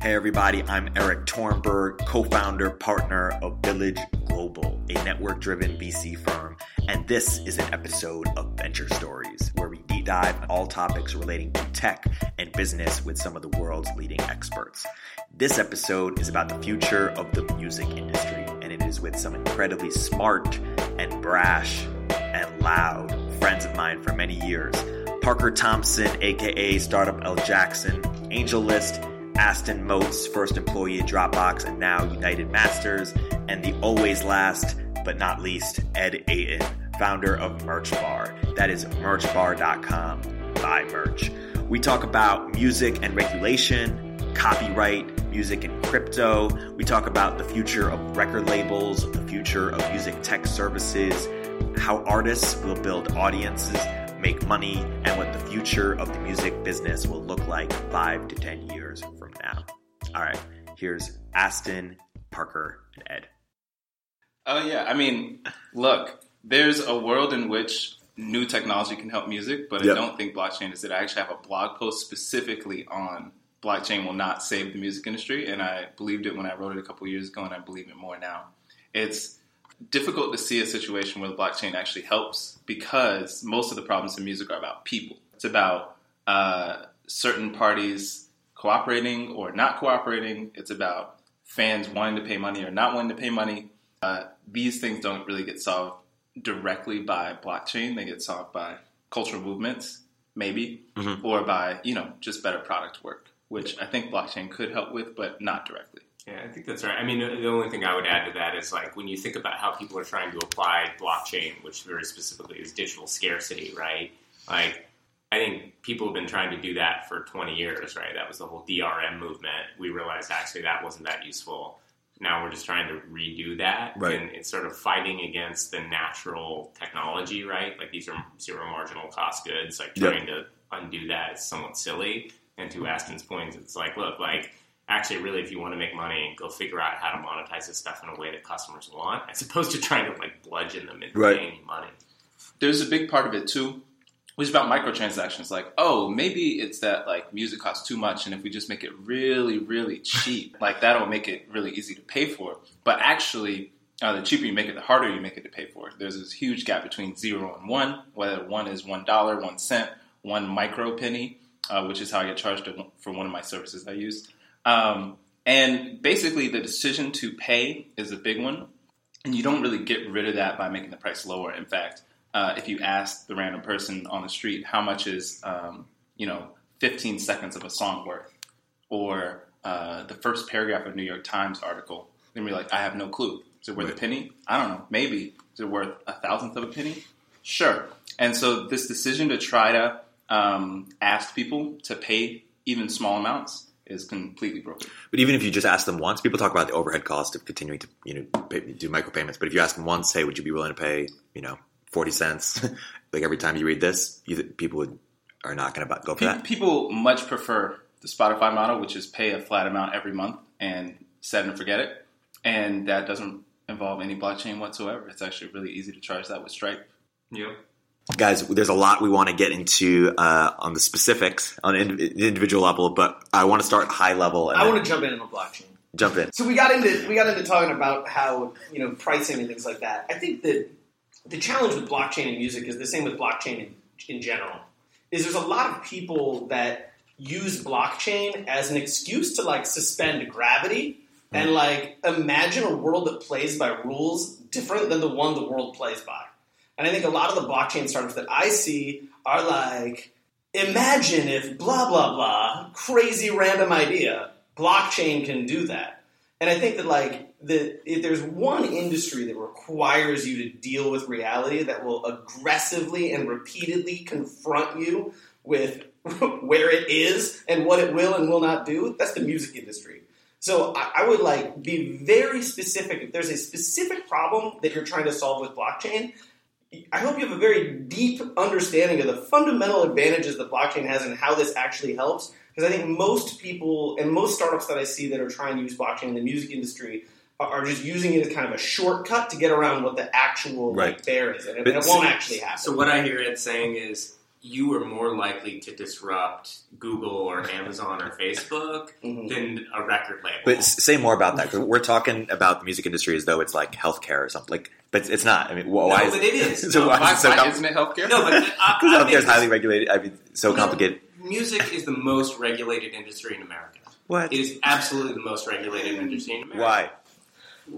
Hey everybody, I'm Eric Tornberg, co-founder, partner of Village Global, a network-driven VC firm, and this is an episode of Venture Stories, where we deep dive on all topics relating to tech and business with some of the world's leading experts. This episode is about the future of the music industry, and it is with some incredibly smart and brash and loud friends of mine for many years. Parker Thompson, aka Startup L. Jackson, AngelList, Aston Motes, first employee at Dropbox, and now United Masters, and the always last, but not least, Ed Ayton, founder of MerchBar. That is MerchBar.com, buy merch. We talk about music and regulation, copyright, music and crypto. We talk about the future of record labels, the future of music tech services, how artists will build audiences, make money, and what the future of the music business will look like 5 to 10 years from now. All right, here's Aston, Parker, and Ed. Oh yeah, I mean, look, there's a world in which new technology can help music, but I don't think blockchain is it. I actually have a blog post specifically on blockchain will not save the music industry, and I believed it when I wrote it a couple years ago, and I believe it more now. It's difficult to see a situation where the blockchain actually helps, because most of the problems in music are about people. It's about certain parties cooperating or not cooperating. It's about fans wanting to pay money or not wanting to pay money. These things don't really get solved directly by blockchain. They get solved by cultural movements, maybe, or by, just better product work, which I think blockchain could help with, but not directly. Yeah, I think that's right. I mean, the only thing I would add to that is, like, when you think about how people are trying to apply blockchain, which very specifically is digital scarcity, right? Like, I think people have been trying to do that for 20 years, right? That was the whole DRM movement. We realized, actually, that wasn't that useful. Now we're just trying to redo that. Right. And it's sort of fighting against the natural technology, right? Like, these are zero marginal cost goods. Like, trying to undo that is somewhat silly. And to Aston's point, it's like, look, like, actually, really, if you want to make money, go figure out how to monetize this stuff in a way that customers want, as opposed to trying to, like, bludgeon them into paying money. There's a big part of it, too, which is about microtransactions. Like, oh, maybe it's that, like, music costs too much, and if we just make it really, really cheap, like, that'll make it really easy to pay for. But actually, the cheaper you make it, the harder you make it to pay for. There's this huge gap between 0 and 1, whether one is $1, 1 cent, 1 micro penny, which is how I get charged for one of my services I use. And basically the decision to pay is a big one, and you don't really get rid of that by making the price lower. In fact, if you ask the random person on the street, how much is, 15 seconds of a song worth, or the first paragraph of a New York Times article, then we're like, I have no clue. Is it worth a penny? I don't know. Maybe. Is it worth 1,000th of a penny? Sure. And so this decision to try to ask people to pay even small amounts is completely broken. But even if you just ask them once, people talk about the overhead cost of continuing to do micropayments. But if you ask them once, hey, would you be willing to pay 40 cents? Like every time you read this, people are not going to go for that. People much prefer the Spotify model, which is pay a flat amount every month and set and forget it. And that doesn't involve any blockchain whatsoever. It's actually really easy to charge that with Stripe. Yeah. Guys, there's a lot we want to get into on the specifics, on the individual level, but I want to start high level. And I want to jump in on blockchain. Jump in. So we got into talking about how, pricing and things like that. I think that the challenge with blockchain and music is the same with blockchain in general, is there's a lot of people that use blockchain as an excuse to, like, suspend gravity and, like, imagine a world that plays by rules different than the one the world plays by. And I think a lot of the blockchain startups that I see are like, imagine if blah, blah, blah, crazy random idea. Blockchain can do that. And I think that, like, if there's one industry that requires you to deal with reality that will aggressively and repeatedly confront you with where it is and what it will and will not do, that's the music industry. So I would, like, be very specific. If there's a specific problem that you're trying to solve with blockchain, I hope you have a very deep understanding of the fundamental advantages that blockchain has and how this actually helps. Because I think most people and most startups that I see that are trying to use blockchain in the music industry are just using it as kind of a shortcut to get around what the actual bear is. And it won't actually happen. So what I hear Ed saying is, you are more likely to disrupt Google or Amazon or Facebook than a record label. But say more about that, because we're talking about the music industry as though it's like healthcare or something. Like, but it's not. I mean, why? No, but it is. So why isn't it healthcare? No, but because healthcare is highly regulated. I mean, so complicated. Music is the most regulated industry in America. What? It is absolutely the most regulated industry in America. Why?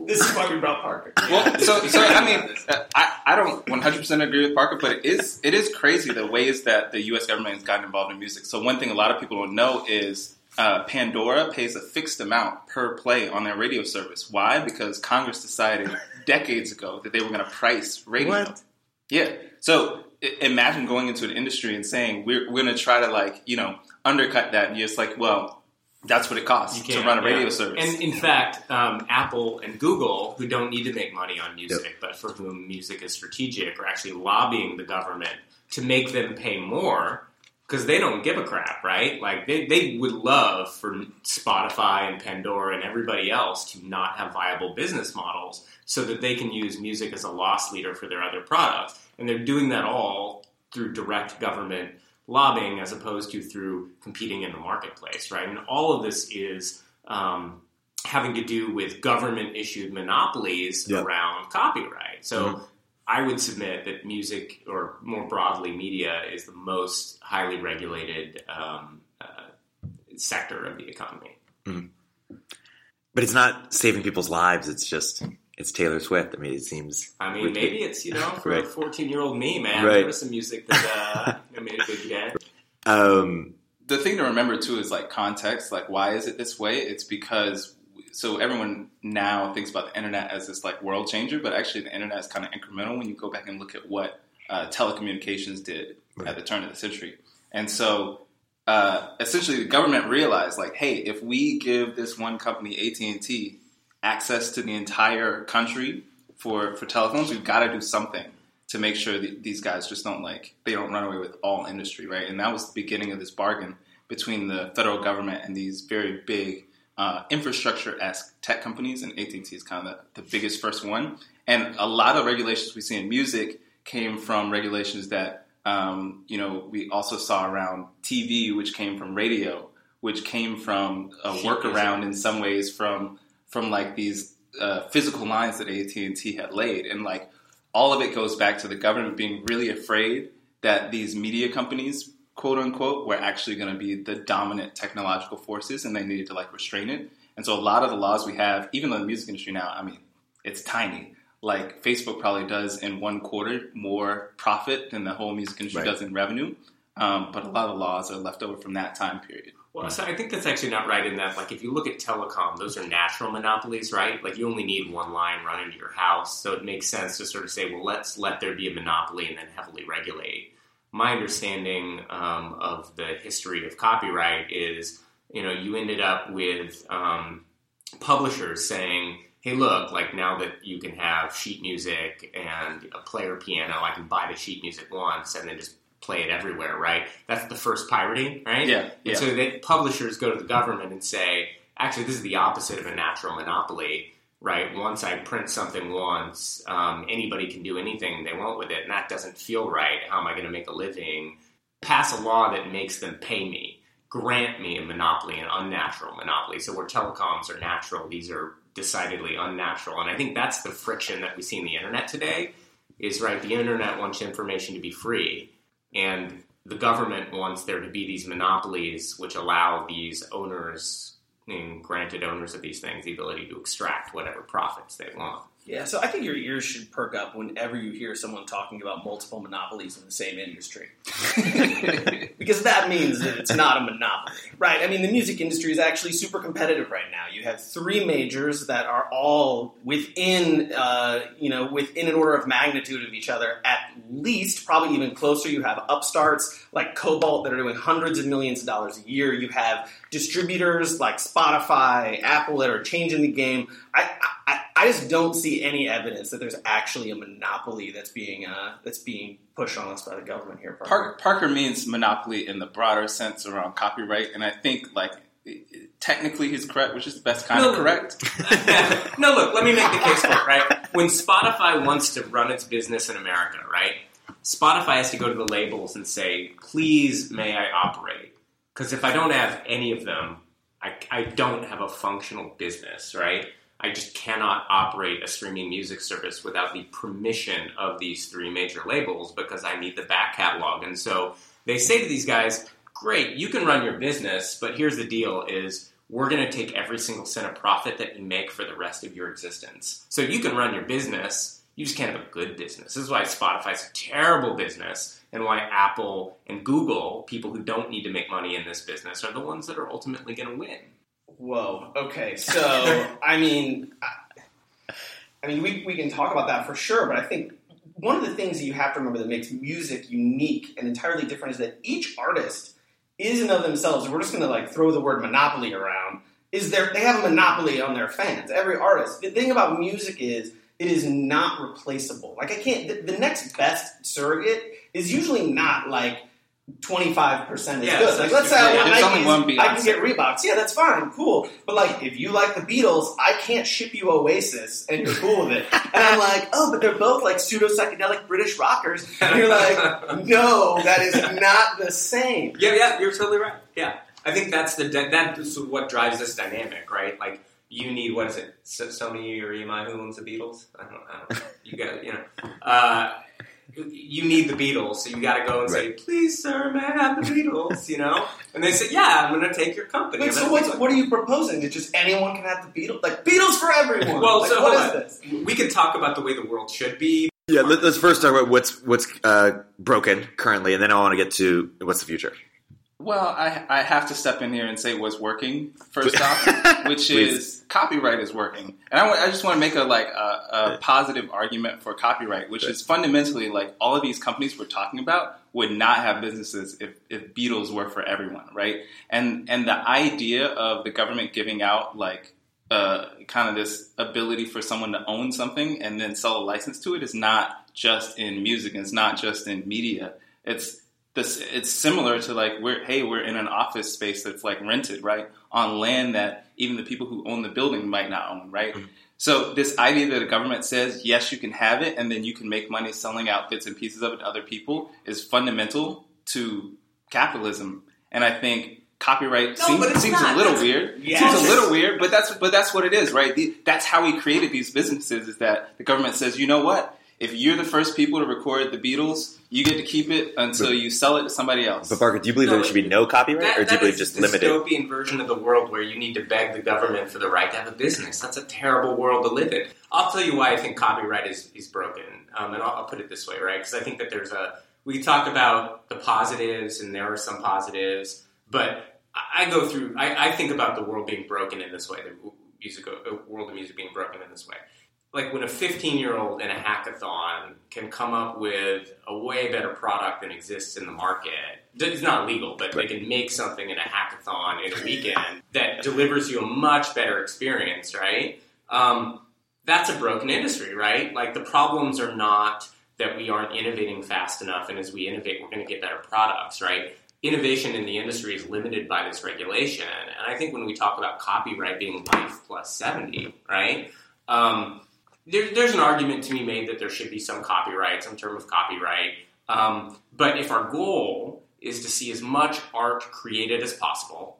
This is why we brought Parker. Well, so I mean, I don't 100% agree with Parker, but it is crazy the ways that the U.S. government has gotten involved in music. So one thing a lot of people don't know is Pandora pays a fixed amount per play on their radio service. Why? Because Congress decided decades ago that they were going to price radio. What? Yeah. So imagine going into an industry and saying we're going to try to undercut that, and you're just like, well. That's what it costs to run a radio service. And in fact, Apple and Google, who don't need to make money on music, but for whom music is strategic, are actually lobbying the government to make them pay more because they don't give a crap, right? Like they would love for Spotify and Pandora and everybody else to not have viable business models so that they can use music as a loss leader for their other products. And they're doing that all through direct government lobbying as opposed to through competing in the marketplace, right? And all of this is having to do with government-issued monopolies around copyright. So I would submit that music, or more broadly media, is the most highly regulated sector of the economy. Mm-hmm. But it's not saving people's lives. It's just... It's Taylor Swift. I mean, it seems... I mean, maybe it's, for a 14-year-old me, man. Right. There was some music that made a big day. The thing to remember, too, is, context. Why is it this way? It's because... So everyone now thinks about the internet as this, world changer. But actually, the internet is kind of incremental when you go back and look at what telecommunications did at the turn of the century. And so... essentially, the government realized, hey, if we give this one company, AT&T... access to the entire country for telephones, we've got to do something to make sure that these guys just don't they don't run away with all industry, right? And that was the beginning of this bargain between the federal government and these very big infrastructure-esque tech companies, and AT&T is kind of the biggest first one. And a lot of regulations we see in music came from regulations that, we also saw around TV, which came from radio, which came from a workaround in some ways from these physical lines that AT&T had laid. And, all of it goes back to the government being really afraid that these media companies, quote unquote, were actually going to be the dominant technological forces, and they needed to, restrain it. And so a lot of the laws we have, even though the music industry now, I mean, it's tiny. Facebook probably does in one quarter more profit than the whole music industry does in revenue. But a lot of laws are left over from that time period. Well, so I think that's actually not right in that, if you look at telecom, those are natural monopolies, right? You only need one line run into your house, so it makes sense to sort of say, well, let's let there be a monopoly and then heavily regulate. My understanding of the history of copyright is, you ended up with publishers saying, hey, look, now that you can have sheet music and a player piano, I can buy the sheet music once and then just play it everywhere, right? That's the first pirating, right? Yeah. And so publishers go to the government and say, actually, this is the opposite of a natural monopoly, right? Once I print something once, anybody can do anything they want with it, and that doesn't feel right. How am I going to make a living? Pass a law that makes them pay me. Grant me a monopoly, an unnatural monopoly. So where telecoms are natural, these are decidedly unnatural. And I think that's the friction that we see in the internet today is, right, the internet wants information to be free. And the government wants there to be these monopolies which allow these owners, granted owners of these things, the ability to extract whatever profits they want. Yeah, so I think your ears should perk up whenever you hear someone talking about multiple monopolies in the same industry. Because that means that it's not a monopoly, right? I mean, the music industry is actually super competitive right now. You have three majors that are all within, within an order of magnitude of each other, at least, probably even closer. You have upstarts like Cobalt that are doing hundreds of millions of dollars a year. You have distributors like Spotify, Apple that are changing the game. I just don't see any evidence that there's actually a monopoly that's being pushed on us by the government here. Parker means monopoly in the broader sense around copyright, and I think technically he's correct, which is the best kind of correct. No, look, let me make the case for it, right? When Spotify wants to run its business in America, right, Spotify has to go to the labels and say, please may I operate? Because if I don't have any of them, I don't have a functional business, right? I just cannot operate a streaming music service without the permission of these three major labels because I need the back catalog. And so they say to these guys, great, you can run your business, but here's the deal is we're going to take every single cent of profit that you make for the rest of your existence. So you can run your business, you just can't have a good business. This is why Spotify's a terrible business and why Apple and Google, people who don't need to make money in this business, are the ones that are ultimately going to win. Whoa. Okay. So, I mean, we can talk about that for sure, but I think one of the things that you have to remember that makes music unique and entirely different is that each artist is and of themselves, we're just going to like throw the word monopoly around, they have a monopoly on their fans, every artist. The thing about music is it is not replaceable. Like the next best surrogate is usually not like 25% is good. Like, let's say I can get Reeboks. Yeah, that's fine. Cool. But, like, if you like the Beatles, I can't ship you Oasis, and you're cool with it. And I'm like, oh, but they're both, like, pseudo-psychedelic British rockers. And you're like, no, that is not the same. Yeah, you're totally right. Yeah. I think that's that's what drives this dynamic, right? Like, you need, what is it, Sony or EMI, who owns the Beatles? I don't know. You got, you know. You need the Beatles, so you got to go and say, please, sir, may I have the Beatles, you know? And they say, yeah, I'm going to take your company. Wait, so what are you proposing? That just anyone can have the Beatles? Like, Beatles for everyone! Well, like, so what is this? We can talk about the way the world should be. Yeah, let's first talk about what's broken currently, and then I want to get to what's the future. Well, I have to step in here and say what's working, first off, which is copyright is working. And I just want to make a positive argument for copyright, which is fundamentally like all of these companies we're talking about would not have businesses if Beatles were for everyone, right? And the idea of the government giving out like kind of this ability for someone to own something and then sell a license to it is not just in music. It's not just in media. It's similar to like we're in an office space that's like rented, right, on land that even the people who own the building might not own, right? Mm-hmm. So this idea that the government says, yes, you can have it and then you can make money selling out bits and pieces of it to other people is fundamental to capitalism. And I think copyright seems a little weird. Yes. Seems a little weird, but that's what it is, right? That's how we created these businesses is that the government says, you know what? If you're the first people to record the Beatles, you get to keep it until you sell it to somebody else. But Parker, do you believe there should be no copyright, or do you believe just limited? That is a dystopian version of the world where you need to beg the government for the right to have a business. That's a terrible world to live in. I'll tell you why I think copyright is broken, and I'll put it this way, right? Because I think that we talked about the positives, and there are some positives, but I think about the world being broken in this way, the world of music being broken in this way. Like when a 15-year-old in a hackathon can come up with a way better product than exists in the market, it's not legal, but they can make something in a hackathon in a weekend that delivers you a much better experience, right? That's a broken industry, right? Like the problems are not that we aren't innovating fast enough, and as we innovate, we're going to get better products, right? Innovation in the industry is limited by this regulation, and I think when we talk about copyright being life plus 70, right? There's an argument to be made that there should be some copyright, some term of copyright. But if our goal is to see as much art created as possible,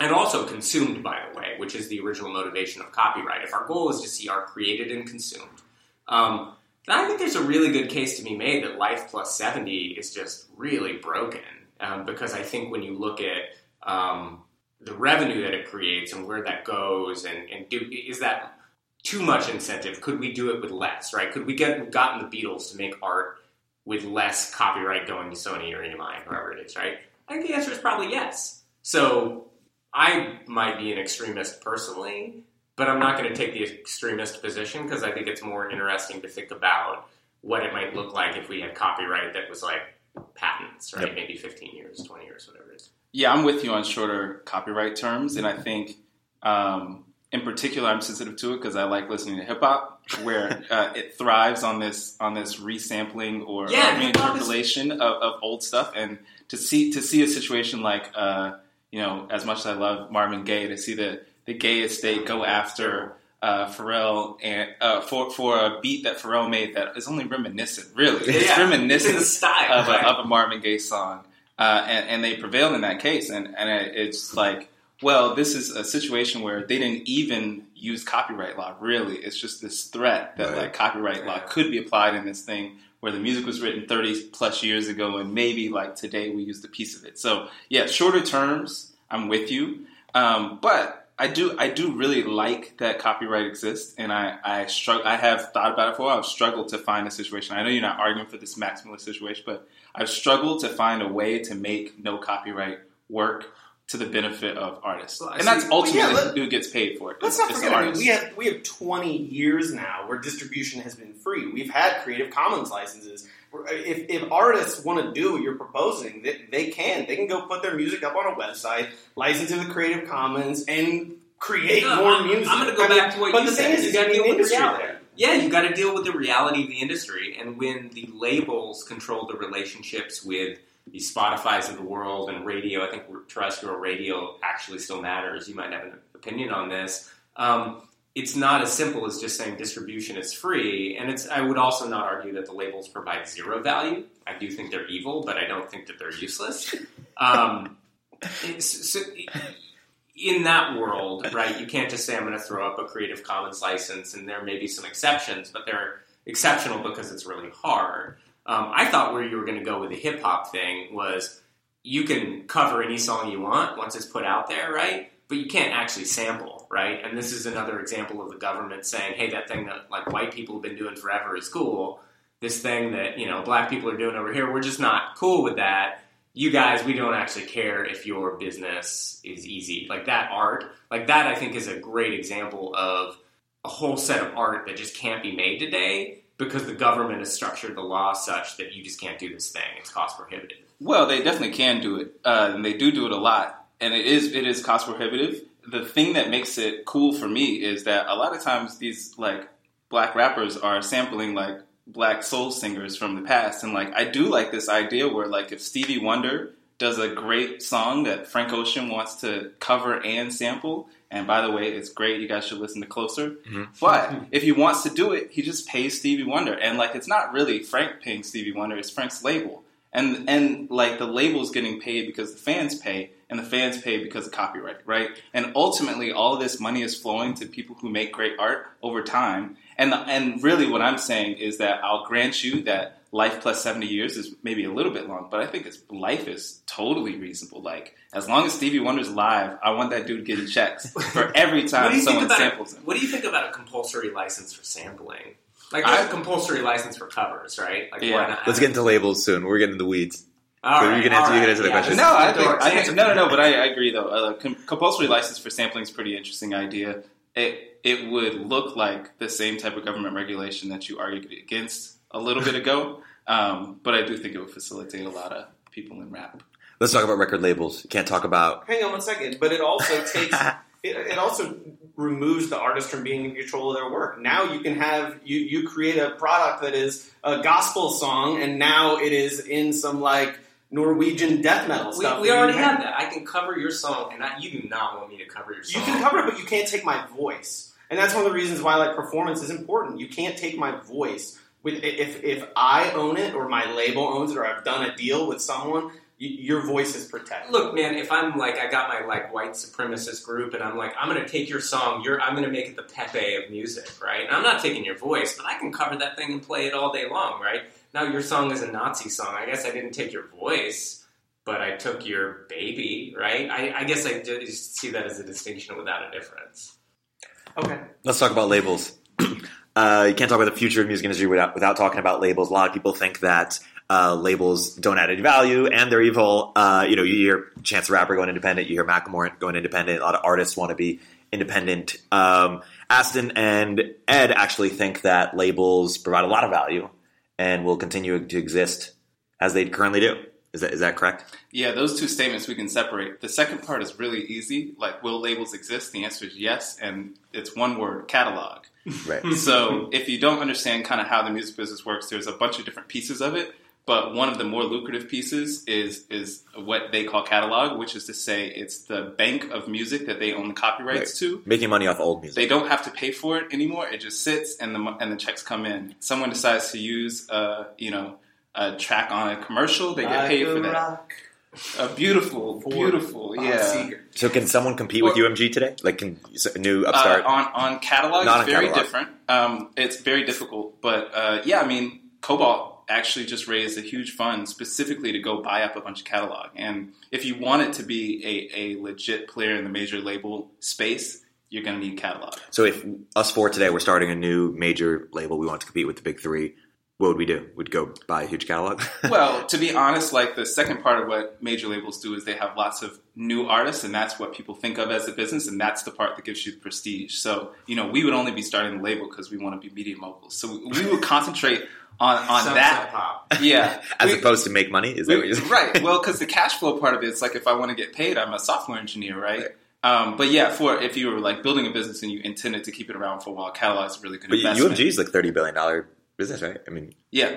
and also consumed, by the way, which is the original motivation of copyright, if our goal is to see art created and consumed, then I think there's a really good case to be made that Life Plus 70 is just really broken. Because I think when you look at the revenue that it creates and where that goes, is that too much incentive? Could we do it with less, right? Could we gotten the Beatles to make art with less copyright going to Sony or EMI, whoever it is, right? I think the answer is probably yes. So I might be an extremist personally, but I'm not going to take the extremist position because I think it's more interesting to think about what it might look like if we had copyright that was like patents, right? Yep. Maybe 15 years, 20 years, whatever it is. Yeah, I'm with you on shorter copyright terms, and I think... in particular, I'm sensitive to it because I like listening to hip hop, where it thrives on this resampling or reinterpolation of old stuff. And to see a situation like as much as I love Marvin Gaye, to see the Gaye estate go after Pharrell and for a beat that Pharrell made that is only reminiscent, really. It's reminiscent it's style, of a Marvin Gaye song, and they prevailed in that case. And it's like, well, this is a situation where they didn't even use copyright law. Really, it's just this threat that like copyright law could be applied in this thing where the music was written 30 plus years ago, and maybe like today we used a piece of it. So yeah, shorter terms, I'm with you, but. I do really like that copyright exists, and I have thought about it for a while. I've struggled to find a situation. I know you're not arguing for this maximalist situation, but I've struggled to find a way to make no copyright work to the benefit of artists. Well, and that's ultimately who gets paid for it. Let's not forget, I mean, we have 20 years now where distribution has been free. We've had Creative Commons licenses. If artists want to do what you're proposing, they can go put their music up on a website, license it with Creative Commons, and create more music. I'm going to go back to what you said. But the thing is, you got to deal with reality. Yeah, you got to deal with the reality of the industry, and when the labels control the relationships with the Spotifys of the world and radio, I think terrestrial radio actually still matters. You might have an opinion on this. It's not as simple as just saying distribution is free, and I would also not argue that the labels provide zero value. I do think they're evil, but I don't think that they're useless. So in that world, right, you can't just say, I'm going to throw up a Creative Commons license, and there may be some exceptions, but they're exceptional because it's really hard. I thought where you were going to go with the hip-hop thing was you can cover any song you want once it's put out there, right? But you can't actually sample, right? And this is another example of the government saying, hey, that thing that like white people have been doing forever is cool. This thing that, you know, black people are doing over here, we're just not cool with that. You guys, we don't actually care if your business is easy. Like that art, like that I think is a great example of a whole set of art that just can't be made today because the government has structured the law such that you just can't do this thing. It's cost prohibitive. Well, they definitely can do it. And they do it a lot. And it is cost prohibitive. The thing that makes it cool for me is that a lot of times these like black rappers are sampling like black soul singers from the past, and like I do like this idea where like if Stevie Wonder does a great song that Frank Ocean wants to cover and sample, and by the way, it's great. You guys should listen to Closer. Mm-hmm. But if he wants to do it, he just pays Stevie Wonder, and like it's not really Frank paying Stevie Wonder; it's Frank's label, and like the label's getting paid because the fans pay. And the fans pay because of copyright, right? And ultimately, all of this money is flowing to people who make great art over time. And really what I'm saying is that I'll grant you that life plus 70 years is maybe a little bit long, but I think life is totally reasonable. Like, as long as Stevie Wonder's live, I want that dude getting checks for every time someone samples him. What do you think about a compulsory license for sampling? Like, there's a compulsory license for covers, right? Like, why not? Let's get into labels soon. We're getting into the weeds. You can answer the question. No, but I agree, though. Compulsory license for sampling is a pretty interesting idea. It would look like the same type of government regulation that you argued against a little bit ago, but I do think it would facilitate a lot of people in rap. Let's talk about record labels. You can't talk about... Hang on one second, but it also takes... It also removes the artist from being in control of their work. Now you can have you create a product that is a gospel song, and now it is in some like Norwegian death metal stuff. We already have that. I can cover your song, and you do not want me to cover your song. You can cover it, but you can't take my voice, and that's one of the reasons why like performance is important. You can't take my voice with if I own it or my label owns it or I've done a deal with someone. Your voice is protected. Look, man, if I'm like, I got my like white supremacist group and I'm like, I'm going to take your song, I'm going to make it the Pepe of music, right? And I'm not taking your voice, but I can cover that thing and play it all day long, right? Now your song is a Nazi song. I guess I didn't take your voice, but I took your baby, right? I guess I just see that as a distinction without a difference. Okay. Let's talk about labels. You can't talk about the future of music industry without talking about labels. A lot of people think that labels don't add any value and they're evil. You hear Chance the Rapper going independent. You hear Macklemore going independent. A lot of artists want to be independent. Aston and Ed actually think that labels provide a lot of value and will continue to exist as they currently do. Is that correct? Yeah, those two statements we can separate. The second part is really easy. Like, will labels exist? The answer is yes, and it's one word, catalog. Right. So if you don't understand kind of how the music business works, there's a bunch of different pieces of it. But one of the more lucrative pieces is what they call catalog, which is to say it's the bank of music that they own the copyrights to. Making money off old music. They don't have to pay for it anymore. It just sits and the checks come in. Someone decides to use a track on a commercial, they get paid for that. Beautiful, yeah. So can someone compete with UMG today? Like, can a new upstart? On catalog, it's very different. It's very difficult. But, Cobalt actually just raised a huge fund specifically to go buy up a bunch of catalog. And if you want it to be a legit player in the major label space, you're going to need catalog. So if us four today were starting a new major label, we want to compete with the big three, what would we do? We'd go buy a huge catalog? Well, to be honest, like the second part of what major labels do is they have lots of new artists, and that's what people think of as a business, and that's the part that gives you the prestige. So, we would only be starting the label because we want to be media moguls. So we would concentrate on that pop. Yeah. As opposed to make money? Is that what you're saying? Right. Well, because the cash flow part of it, it's like if I want to get paid, I'm a software engineer, right? If you were like building a business and you intended to keep it around for a while, catalog's a really good investment. But UMG is like $30 billion business, right? I mean, yeah.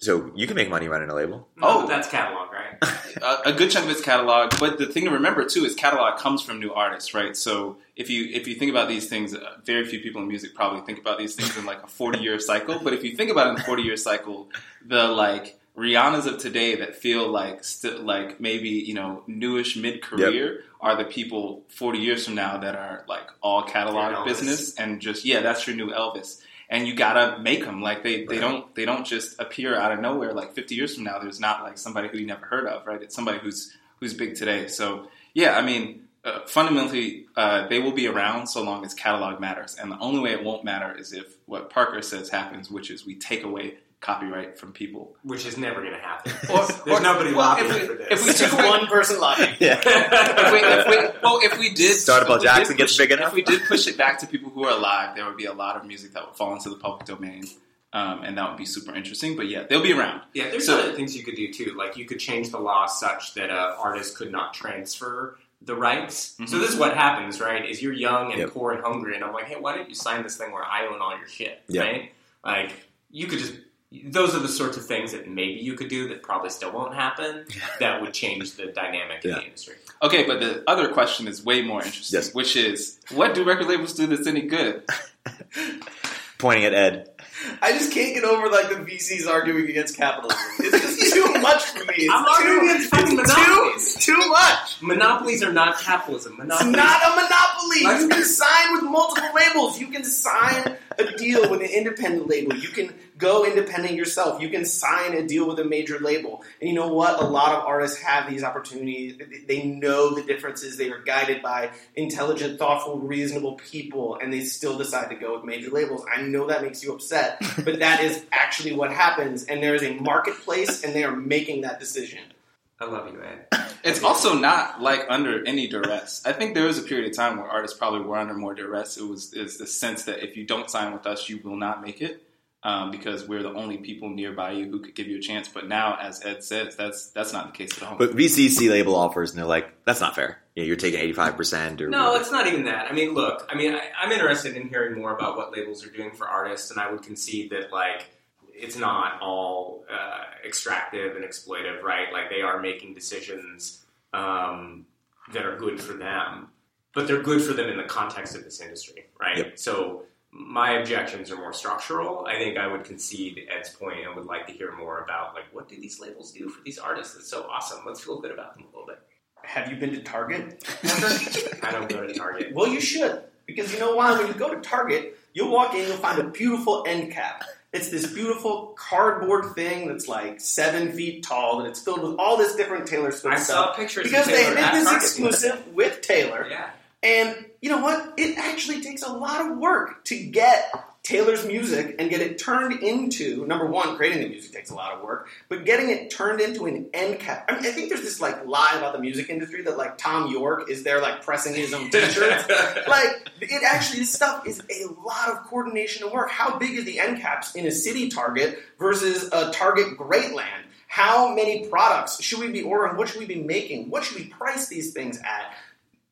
So you can make money running a label. No, that's catalog, right? A good chunk of it's catalog, but the thing to remember too is catalog comes from new artists, right? So if you think about these things, very few people in music probably think about these things in like a 40-year cycle. But if you think about it in a 40-year cycle, the like Rihannas of today that feel like newish mid-career are the people 40 years from now that are like all catalog business and just that's your new Elvis. And you gotta make them. Like they don't just appear out of nowhere. Like 50 years from now, there's not like somebody who you never heard of, right? It's somebody who's big today. So fundamentally, they will be around so long as catalog matters. And the only way it won't matter is if what Parker says happens, which is we take away copyright from people, which is never going to happen. There's nobody lobbying for this. If we took one person lobbying, yeah. If we did, Startup Jackson gets big enough. If we did push it back to people who are alive, there would be a lot of music that would fall into the public domain, and that would be super interesting. But yeah, they'll be around. Yeah, there's other things you could do too. Like you could change the law such that an artist could not transfer the rights. Mm-hmm. So this is what happens, right? Is you're young and poor and hungry, and I'm like, hey, why don't you sign this thing where I own all your shit, right? Like you could just. Those are the sorts of things that maybe you could do that probably still won't happen that would change the dynamic in the industry. Okay, but the other question is way more interesting, which is, what do record labels do that's any good? Pointing at Ed. I just can't get over like the VCs arguing against capitalism. It's just too much for me. I'm arguing against fucking monopolies. Too much. Monopolies are not capitalism. Monopolies. It's not a monopoly. You can sign with multiple labels. You can sign a deal with an independent label. You can go independent yourself. You can sign a deal with a major label. And you know what? A lot of artists have these opportunities. They know the differences. They are guided by intelligent, thoughtful, reasonable people, and they still decide to go with major labels. I know that makes you upset. But that is actually what happens, and there is a marketplace, and they are making that decision. I love you, Ed. It's also not like under any duress. I think there was a period of time where artists probably were under more duress. It was the sense that if you don't sign with us, you will not make it, because we're the only people nearby you who could give you a chance. But now, as Ed says, that's not the case at all. But VCC label offers, and they're like, that's not fair. Yeah, you're taking 85% or... No, whatever. It's not even that. I mean, look, I'm interested in hearing more about what labels are doing for artists, and I would concede that, like, it's not all extractive and exploitive, right? Like, they are making decisions that are good for them, but they're good for them in the context of this industry, right? Yep. So my objections are more structural. I think I would concede Ed's point and would like to hear more about, like, what do these labels do for these artists? That's so awesome. Let's feel good about them a little bit. Have you been to Target? I don't go to Target. Well, you should. Because you know why? When you go to Target, you'll walk in, you'll find a beautiful end cap. It's this beautiful cardboard thing that's like 7 feet tall, and it's filled with all this different Taylor Swift stuff. I saw pictures because of Taylor. Because they did this exclusive with Taylor. Yeah. And you know what? It actually takes a lot of work to get Taylor's music and get it turned into, number one, creating the music takes a lot of work, but getting it turned into an end cap. I mean, I think there's this like lie about the music industry that like Tom York is there like pressing his own t-shirts. Like it actually, this stuff is a lot of coordination and work. How big is the end caps in a city Target versus a Target Greatland? How many products should we be ordering? What should we be making? What should we price these things at?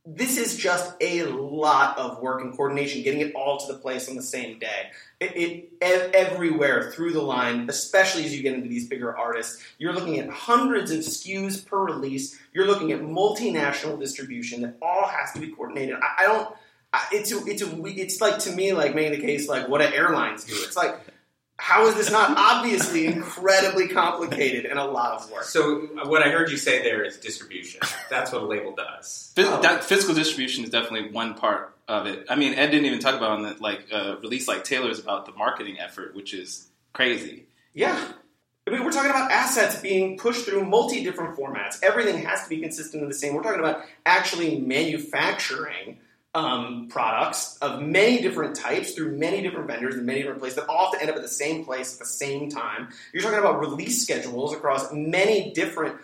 this is just a lot of work and coordination, getting it all to the place on the same day. Everywhere through the line, especially as you get into these bigger artists, you're looking at hundreds of SKUs per release. You're looking at multinational distribution that all has to be coordinated. It's like, to me, like making the case like what do airlines do? It's like, how is this not obviously incredibly complicated and a lot of work? So what I heard you say there is distribution. That's what a label does. That physical distribution is definitely one part of it. I mean, Ed didn't even talk about on the, like release like Taylor's about the marketing effort, which is crazy. Yeah. I mean, we're talking about assets being pushed through multi different formats. Everything has to be consistent and the same. We're talking about actually manufacturing products of many different types through many different vendors in many different places that all have to end up at the same place at the same time. You're talking about release schedules across many different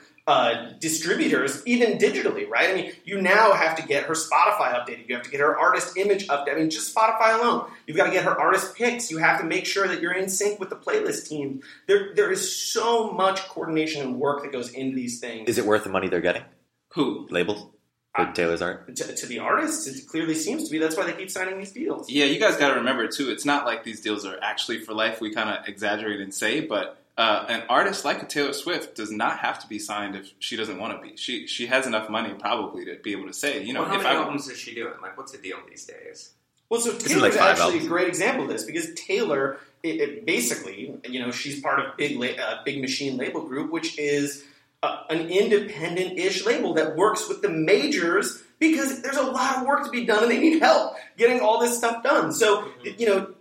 distributors, even digitally, right? I mean, you now have to get her Spotify updated. You have to get her artist image updated. I mean, just Spotify alone. You've got to get her artist picks. You have to make sure that you're in sync with the playlist team. There is so much coordination and work that goes into these things. Is it worth the money they're getting? Who? Labels? For Taylor's art? To the artists, it clearly seems to be. That's why they keep signing these deals. Yeah, you guys got to remember, too, it's not like these deals are actually for life. We kind of exaggerate and say, but an artist like a Taylor Swift does not have to be signed if she doesn't want to be. She has enough money probably to be able to say, you know, well, how many albums is she doing? Like, what's the deal these days? Well, so Taylor's actually a great example of this because Taylor, it basically, you know, she's part of Big Machine Label Group, which is an independent-ish label that works with the majors because there's a lot of work to be done and they need help getting all this stuff done. So, you know,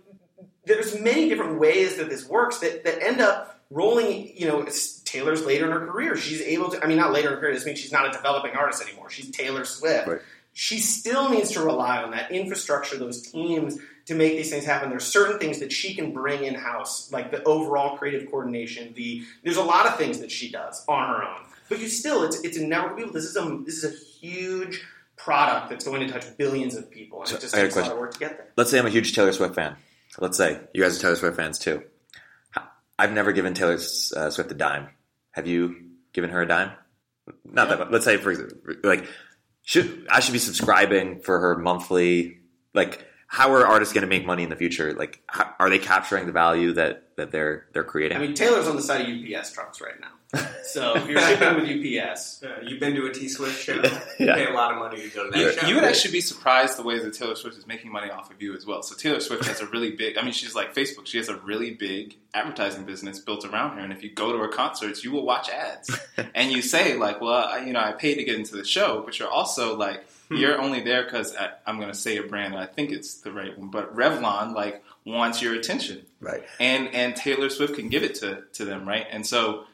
there's many different ways that this works that end up rolling, you know, Taylor's later in her career. She's able to, I mean, not later in her career. This means she's not a developing artist anymore. She's Taylor Swift. Right. She still needs to rely on that infrastructure, those teams, to make these things happen. There's certain things that she can bring in-house, like the overall creative coordination. There's a lot of things that she does on her own. But you still, it's a network of people. This is a huge product that's going to touch billions of people. And so it just takes a lot of work to get there. Let's say I'm a huge Taylor Swift fan. Let's say you guys are Taylor Swift fans too. I've never given Taylor Swift a dime. Have you given her a dime? Not that much. Let's say, for example, like... I should be subscribing for her monthly. Like, how are artists going to make money in the future? Like, how, are they capturing the value that they're creating? I mean, Taylor's on the side of UPS trucks right now. So if you're shipping with UPS. Yeah, you've been to a T-Swift show. You pay a lot of money to go to that show. You would actually be surprised the way that Taylor Swift is making money off of you as well. So Taylor Swift has a really big... I mean, she's like Facebook. She has a really big advertising business built around her. And if you go to her concerts, you will watch ads. And you say, like, well, I paid to get into the show. But you're also like... You're only there because I'm going to say a brand, and I think it's the right one, but Revlon, like, wants your attention. Right. And Taylor Swift can give it to them, right? And so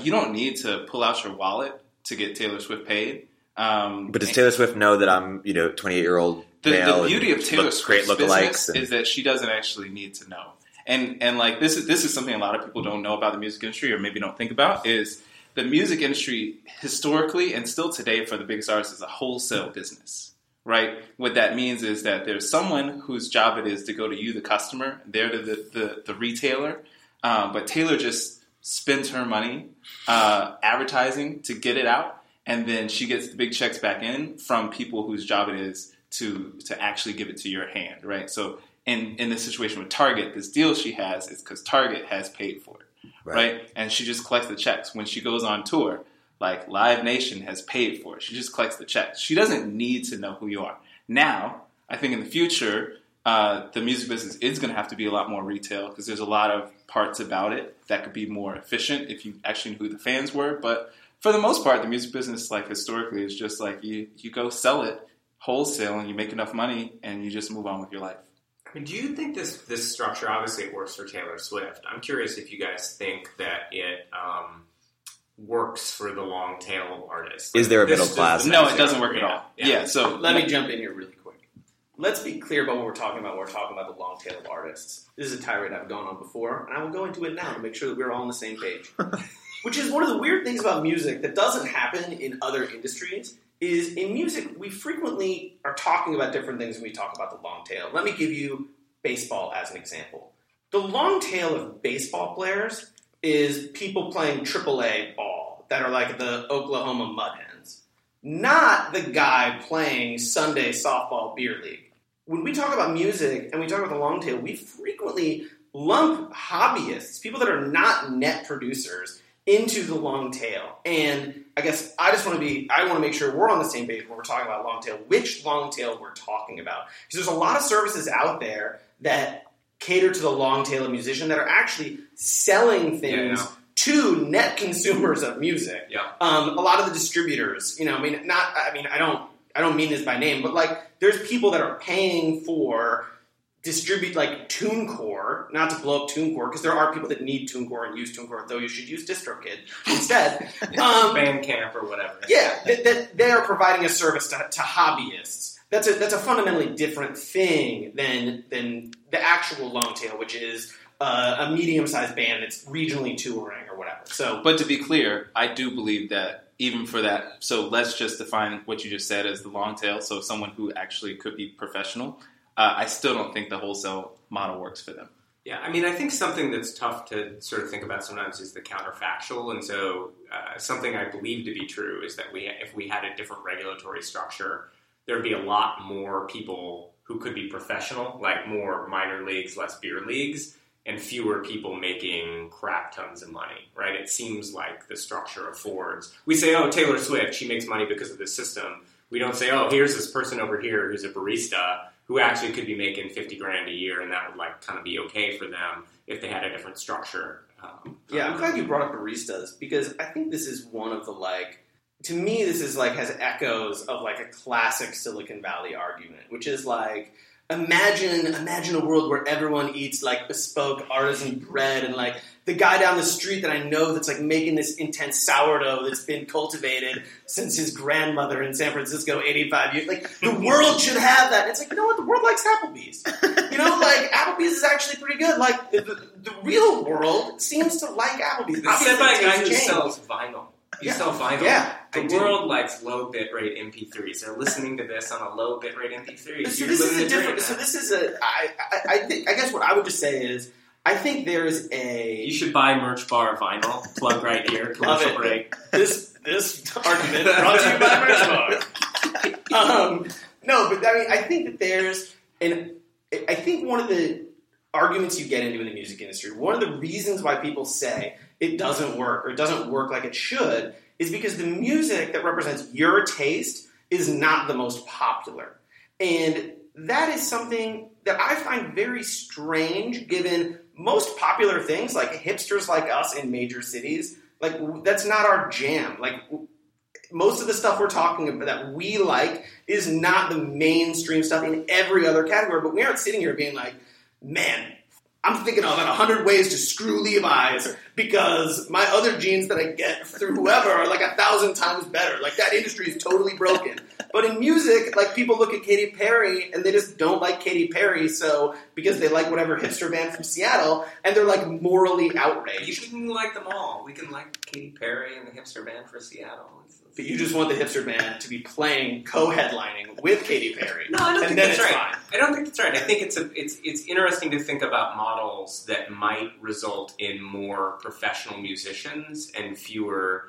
you don't need to pull out your wallet to get Taylor Swift paid. But does Taylor Swift know that I'm, 28-year-old male? The beauty of Taylor Swift's business is that she doesn't actually need to know. And like, this is something a lot of people don't know about the music industry or maybe don't think about is... The music industry, historically and still today for the biggest artists, is a wholesale business, right? What that means is that there's someone whose job it is to go to you, the customer, there to the retailer. But Taylor just spends her money advertising to get it out, and then she gets the big checks back in from people whose job it is to actually give it to your hand, right? So in this situation with Target, this deal she has is because Target has paid for it. Right. And she just collects the checks. When she goes on tour, like Live Nation has paid for it. She just collects the checks. She doesn't need to know who you are. Now, I think in the future, the music business is going to have to be a lot more retail because there's a lot of parts about it that could be more efficient if you actually knew who the fans were. But for the most part, the music business, like historically, is just like you go sell it wholesale and you make enough money and you just move on with your life. Do you think this structure, obviously it works for Taylor Swift. I'm curious if you guys think that it works for the long tail of artists. Is there a middle class? No, it doesn't work at all. Yeah, so let me jump in here really quick. Let's be clear about what we're talking about. We're talking about the long tail of artists. This is a tirade I've gone on before, and I will go into it now to make sure that we're all on the same page. Which is one of the weird things about music that doesn't happen in other industries. Is in music, we frequently are talking about different things when we talk about the long tail. Let me give you baseball as an example. The long tail of baseball players is people playing AAA ball that are like the Oklahoma Mud Hens. not the guy playing Sunday softball beer league. When we talk about music and we talk about the long tail, we frequently lump hobbyists, people that are not net producers, into the long tail. And I guess I just want to make sure we're on the same page when we're talking about long tail, which long tail we're talking about. Because there's a lot of services out there that cater to the long tail of musician that are actually selling things to net consumers of music. Yeah. A lot of the distributors, I don't mean this by name, but like there's people that are paying for distribute like TuneCore, not to blow up TuneCore, because there are people that need TuneCore and use TuneCore, though you should use DistroKid instead. Bandcamp or whatever. Yeah, that they are providing a service to hobbyists. That's a fundamentally different thing than the actual long tail, which is a medium-sized band that's regionally touring or whatever. So, but to be clear, I do believe that even for that, so let's just define what you just said as the long tail. So someone who actually could be professional, I still don't think the wholesale model works for them. Yeah, I mean, I think something that's tough to sort of think about sometimes is the counterfactual. And so something I believe to be true is that if we had a different regulatory structure, there'd be a lot more people who could be professional, like more minor leagues, less beer leagues, and fewer people making crap tons of money, right? It seems like the structure affords. We say, oh, Taylor Swift, she makes money because of this system. We don't say, oh, here's this person over here who's a barista who actually could be making $50,000 a year, and that would like kind of be okay for them if they had a different structure. I'm glad you brought up baristas, because I think this is one of the like, to me, this is like has echoes of like a classic Silicon Valley argument, which is like, Imagine a world where everyone eats like bespoke artisan bread, and like the guy down the street that I know that's like making this intense sourdough that's been cultivated since his grandmother in San Francisco 85 years. Like the world should have that. And it's like, you know what? The world likes Applebee's. You know, like Applebee's is actually pretty good. Like the real world seems to like Applebee's. It's said by a guy who sells vinyl. You sell vinyl. Yeah, the world likes low bitrate MP3s. They're listening to this on a low bitrate MP3. I guess what I would just say is, I think there is a. You should buy MerchBar vinyl. Plug right here. Commercial break. This argument brought to you by MerchBar. No, but I mean, I think that there's I think one of the arguments you get into in the music industry, one of the reasons why people say it doesn't work, or it doesn't work like it should, is because the music that represents your taste is not the most popular. And that is something that I find very strange, given most popular things, like hipsters like us in major cities, like that's not our jam. Like most of the stuff we're talking about that we like is not the mainstream stuff in every other category, but we aren't sitting here being like, man, I'm thinking of 100 ways to screw Levi's because my other jeans that I get through whoever are like 1,000 times better. Like that industry is totally broken. But in music, like people look at Katy Perry and they just don't like Katy Perry. So because they like whatever hipster band from Seattle, and they're like morally outraged. You can like them all. We can like Katy Perry and the hipster band for Seattle. But you just want the hipster band to be playing co-headlining with Katy Perry. No, I don't think that's right. I don't think that's right. I think it's interesting to think about models that might result in more professional musicians and fewer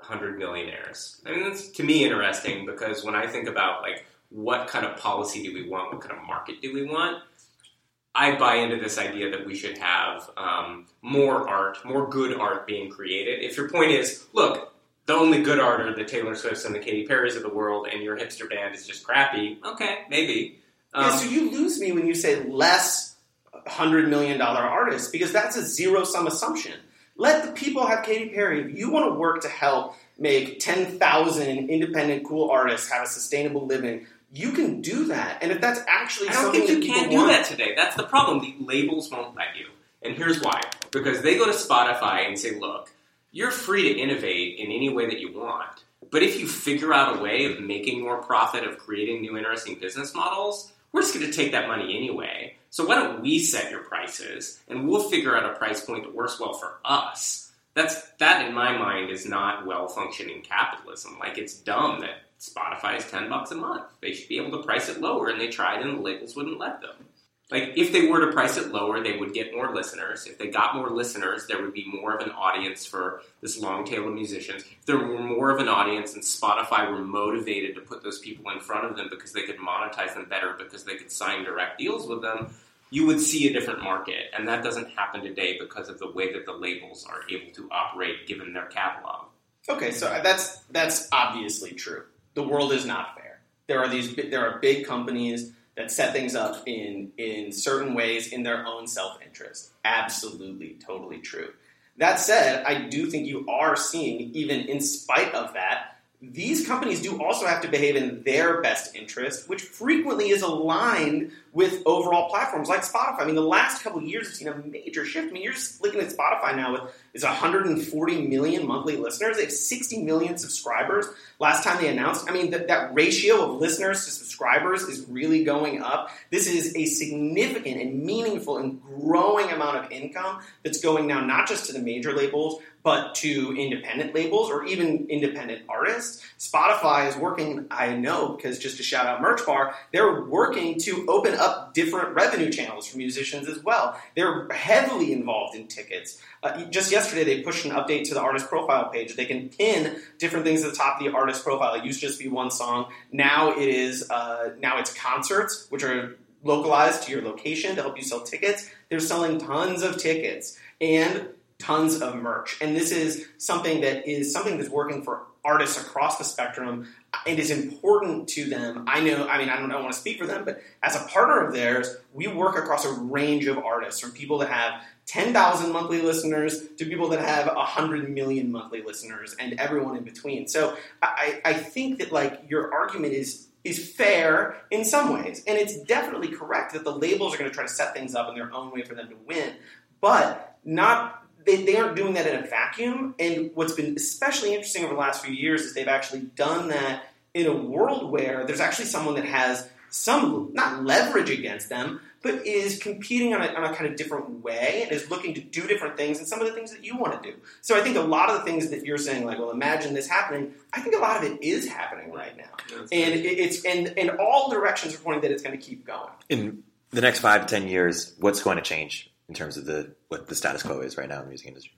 100 millionaires. I mean, that's to me interesting because when I think about like what kind of policy do we want, what kind of market do we want, I buy into this idea that we should have more art, more good art being created. If your point is, look, the only good art are the Taylor Swifts and the Katy Perrys of the world, and your hipster band is just crappy. Okay, maybe. So you lose me when you say less $100 million artists, because that's a zero-sum assumption. Let the people have Katy Perry. If you want to work to help make 10,000 independent cool artists have a sustainable living, you can do that. And if that's actually something that people want. I don't think you can do that today. That's the problem. The labels won't let you. And here's why. Because they go to Spotify and say, look, you're free to innovate in any way that you want. But if you figure out a way of making more profit, of creating new interesting business models, we're just going to take that money anyway. So why don't we set your prices, and we'll figure out a price point that works well for us. That, in my mind, is not well-functioning capitalism. Like, it's dumb that Spotify is $10 a month. They should be able to price it lower, and they tried, and the labels wouldn't let them. Like, if they were to price it lower, they would get more listeners. If they got more listeners, there would be more of an audience for this long tail of musicians. If there were more of an audience and Spotify were motivated to put those people in front of them because they could monetize them better, because they could sign direct deals with them, you would see a different market. And that doesn't happen today because of the way that the labels are able to operate given their catalog. Okay, so that's obviously true. The world is not fair. There are big companies that set things up in certain ways in their own self-interest. Absolutely, totally true. That said, I do think you are seeing, even in spite of that, these companies do also have to behave in their best interest, which frequently is aligned with overall platforms like Spotify. I mean, the last couple of years have seen a major shift. I mean, you're just looking at Spotify now with is 140 million monthly listeners. They have 60 million subscribers. Last time they announced, I mean, that ratio of listeners to subscribers is really going up. This is a significant and meaningful and growing amount of income that's going now not just to the major labels, but to independent labels or even independent artists. Spotify is working, I know, because just to shout out MerchBar, they're working to open up different revenue channels for musicians as well. They're heavily involved in tickets. Just yesterday, they pushed an update to the artist profile page. They can pin different things at the top of the artist profile. It used to just be one song. Now it is. Now it's concerts, which are localized to your location to help you sell tickets. They're selling tons of tickets and tons of merch. And this is something that's working for artists across the spectrum. It is important to them. I know, I mean, I don't want to speak for them, but as a partner of theirs, we work across a range of artists, from people that have 10,000 monthly listeners to people that have 100 million monthly listeners and everyone in between. So I think that, like, your argument is fair in some ways. And it's definitely correct that the labels are going to try to set things up in their own way for them to win. But they aren't doing that in a vacuum. And what's been especially interesting over the last few years is they've actually done that in a world where there's actually someone that has some, not leverage against them, but is competing on a kind of different way and is looking to do different things and some of the things that you want to do. So I think a lot of the things that you're saying, like, well, imagine this happening, I think a lot of it is happening right now. And it's and all directions are pointing that it's going to keep going. In the next 5 to 10 years, what's going to change in terms of what the status quo is right now in the music industry?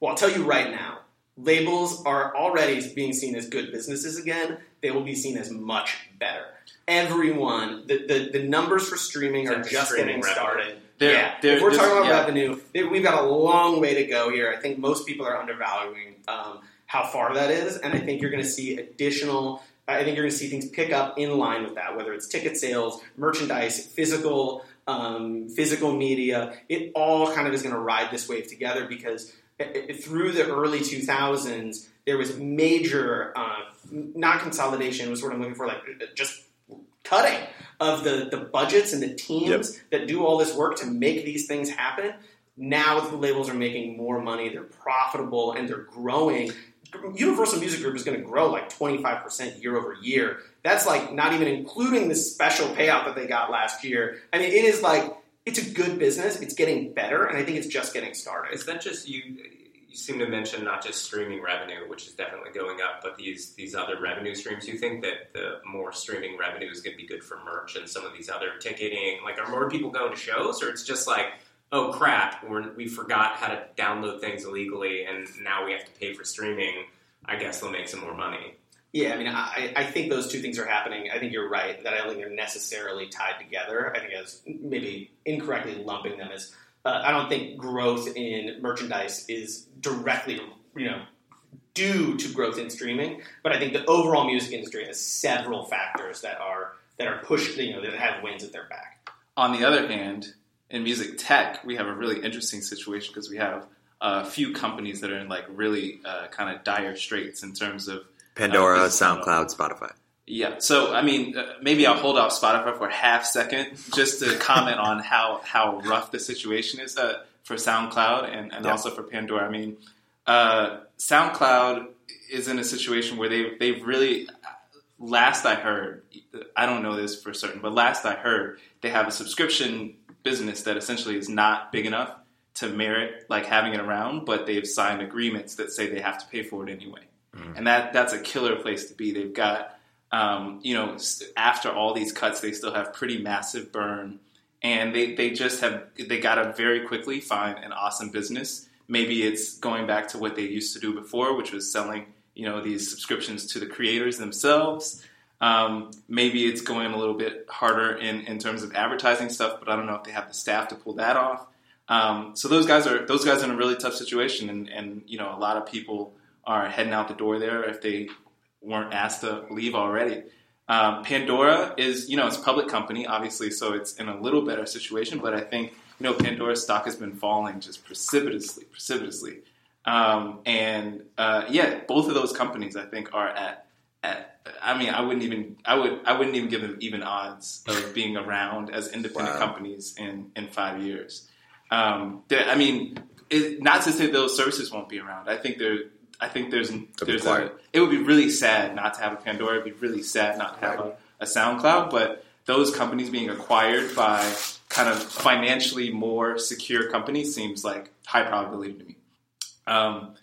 Well, I'll tell you right now, labels are already being seen as good businesses again. They will be seen as much better. Everyone, the numbers for streaming are just getting started. If we're talking about revenue, we've got a long way to go here. I think most people are undervaluing how far that is, and I think you're going to see things pick up in line with that, whether it's ticket sales, merchandise, physical media. It all kind of is going to ride this wave together, because through the early 2000s, there was major, not consolidation, was what I'm looking for, like just cutting of the budgets and the teams that do all this work to make these things happen. Now the labels are making more money, they're profitable, and they're growing. Universal Music Group is going to grow like 25% year over year. That's like not even including the special payout that they got last year. I mean, it is like, it's a good business. It's getting better, and I think it's just getting started. Is that just you seem to mention not just streaming revenue, which is definitely going up, but these other revenue streams? You think that the more streaming revenue is going to be good for merch and some of these other ticketing? Like, are more people going to shows, or it's just like, oh crap, we forgot how to download things illegally, and now we have to pay for streaming. I guess they'll make some more money. Yeah, I mean, I think those two things are happening. I think you're right that I don't think they're necessarily tied together. I think I was maybe incorrectly lumping them as I don't think growth in merchandise is directly, due to growth in streaming. But I think the overall music industry has several factors that are pushed, that have winds at their back. On the other hand, in music tech, we have a really interesting situation because we have a few companies that are in, like, really kind of dire straits in terms of Pandora, SoundCloud, Spotify. Yeah. So, I mean, maybe I'll hold off Spotify for a half second just to comment on how rough the situation is for SoundCloud and also for Pandora. I mean, SoundCloud is in a situation where they've really, last I heard, I don't know this for certain, but last I heard, they have a subscription business that essentially is not big enough to merit, like, having it around, but they've signed agreements that say they have to pay for it anyway. And that's a killer place to be. They've got, after all these cuts, they still have pretty massive burn. And they gotta very quickly find an awesome business. Maybe it's going back to what they used to do before, which was selling, these subscriptions to the creators themselves. Maybe it's going a little bit harder in terms of advertising stuff, but I don't know if they have the staff to pull that off. So those guys are in a really tough situation, and a lot of people are heading out the door there if they weren't asked to leave already. Pandora is, it's a public company, obviously, so it's in a little better situation, but I think, Pandora's stock has been falling just precipitously. Both of those companies, I think, are I wouldn't even give them even odds of being around as independent companies in 5 years. Not to say those services won't be around. It would be really sad not to have a Pandora. It'd be really sad not to have a SoundCloud. But those companies being acquired by kind of financially more secure companies seems like high probability to me. The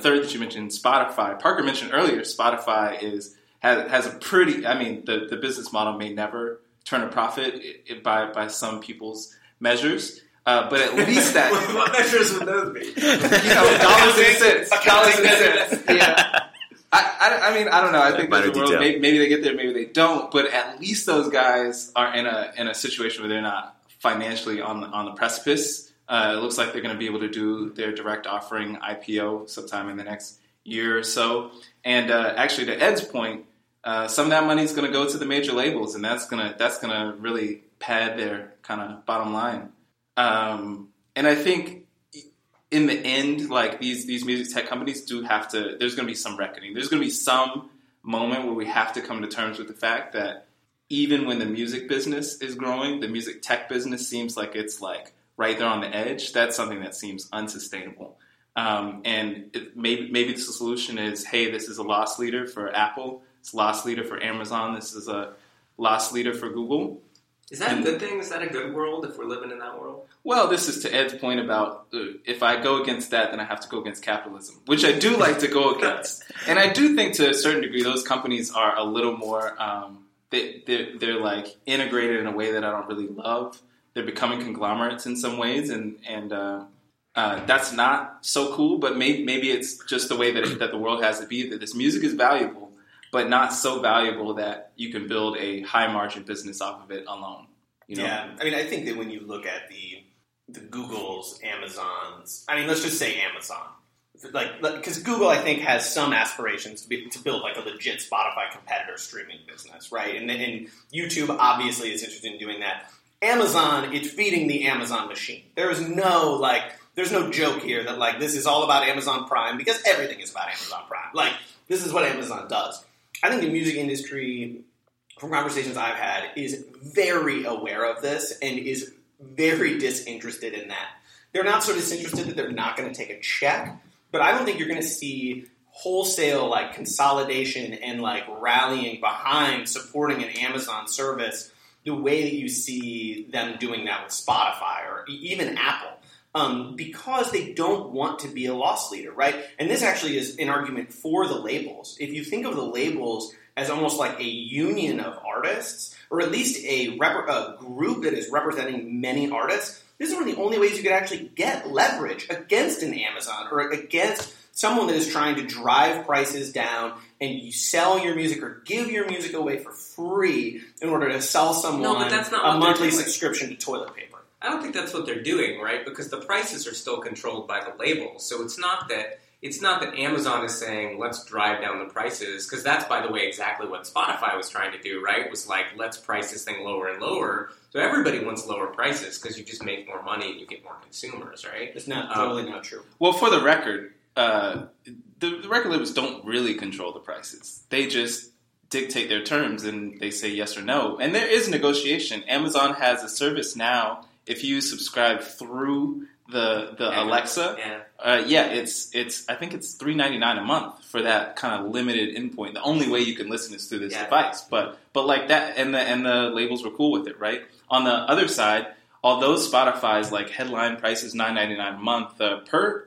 third that you mentioned, Spotify. Parker mentioned earlier, Spotify has a pretty. The business model may never turn a profit by some people's measures. But at least that. What measures would those be? Dollars and cents. Yeah. I don't know. I think the world, maybe they get there, maybe they don't. But at least those guys are in a situation where they're not financially on the precipice. It looks like they're going to be able to do their direct offering IPO sometime in the next year or so. And actually, to Ed's point, some of that money is going to go to the major labels, and that's going to really pad their kind of bottom line. And I think in the end, like these music tech companies do have to, there's going to be some reckoning. There's going to be some moment where we have to come to terms with the fact that even when the music business is growing, the music tech business seems like it's like right there on the edge. That's something that seems unsustainable. Maybe the solution is, hey, this is a loss leader for Apple. It's a loss leader for Amazon. This is a loss leader for Google. Is that a good thing? Is that a good world if we're living in that world? Well, this is to Ed's point about if I go against that, then I have to go against capitalism, which I do like to go against. And I do think to a certain degree those companies are a little more, they're like integrated in a way that I don't really love. They're becoming conglomerates in some ways, and that's not so cool, but maybe it's just the way that the world has to be, that this music is valuable, but not so valuable that you can build a high-margin business off of it alone. Yeah. I think that when you look at the Googles, Amazons... let's just say Amazon. Because Google, I think, has some aspirations to build like a legit Spotify competitor streaming business, right? And YouTube, obviously, is interested in doing that. Amazon, it's feeding the Amazon machine. There is no, there's no joke here that, this is all about Amazon Prime, because everything is about Amazon Prime. This is what Amazon does. I think the music industry, from conversations I've had, is very aware of this and is very disinterested in that. They're not so disinterested that they're not going to take a check, but I don't think you're going to see wholesale consolidation and rallying behind supporting an Amazon service the way that you see them doing that with Spotify or even Apple. Because they don't want to be a loss leader, right? And this actually is an argument for the labels. If you think of the labels as almost like a union of artists, or at least a group that is representing many artists, this is one of the only ways you could actually get leverage against an Amazon or against someone that is trying to drive prices down and you sell your music or give your music away for free in order to sell someone a monthly subscription to toilet paper. I don't think that's what they're doing, right? Because the prices are still controlled by the labels. So it's not that Amazon is saying, let's drive down the prices, because that's, by the way, exactly what Spotify was trying to do, right? Was let's price this thing lower and lower. So everybody wants lower prices because you just make more money and you get more consumers, right? It's not totally not true. Well, for the record, the record labels don't really control the prices. They just dictate their terms and they say yes or no. And there is negotiation. Amazon has a service now. If you subscribe through the Alexa, I think it's $3.99 a month for that kind of limited endpoint. The only way you can listen is through this device. But that, and the labels were cool with it, right? On the other side, although Spotify's headline price is $9.99 a month, the per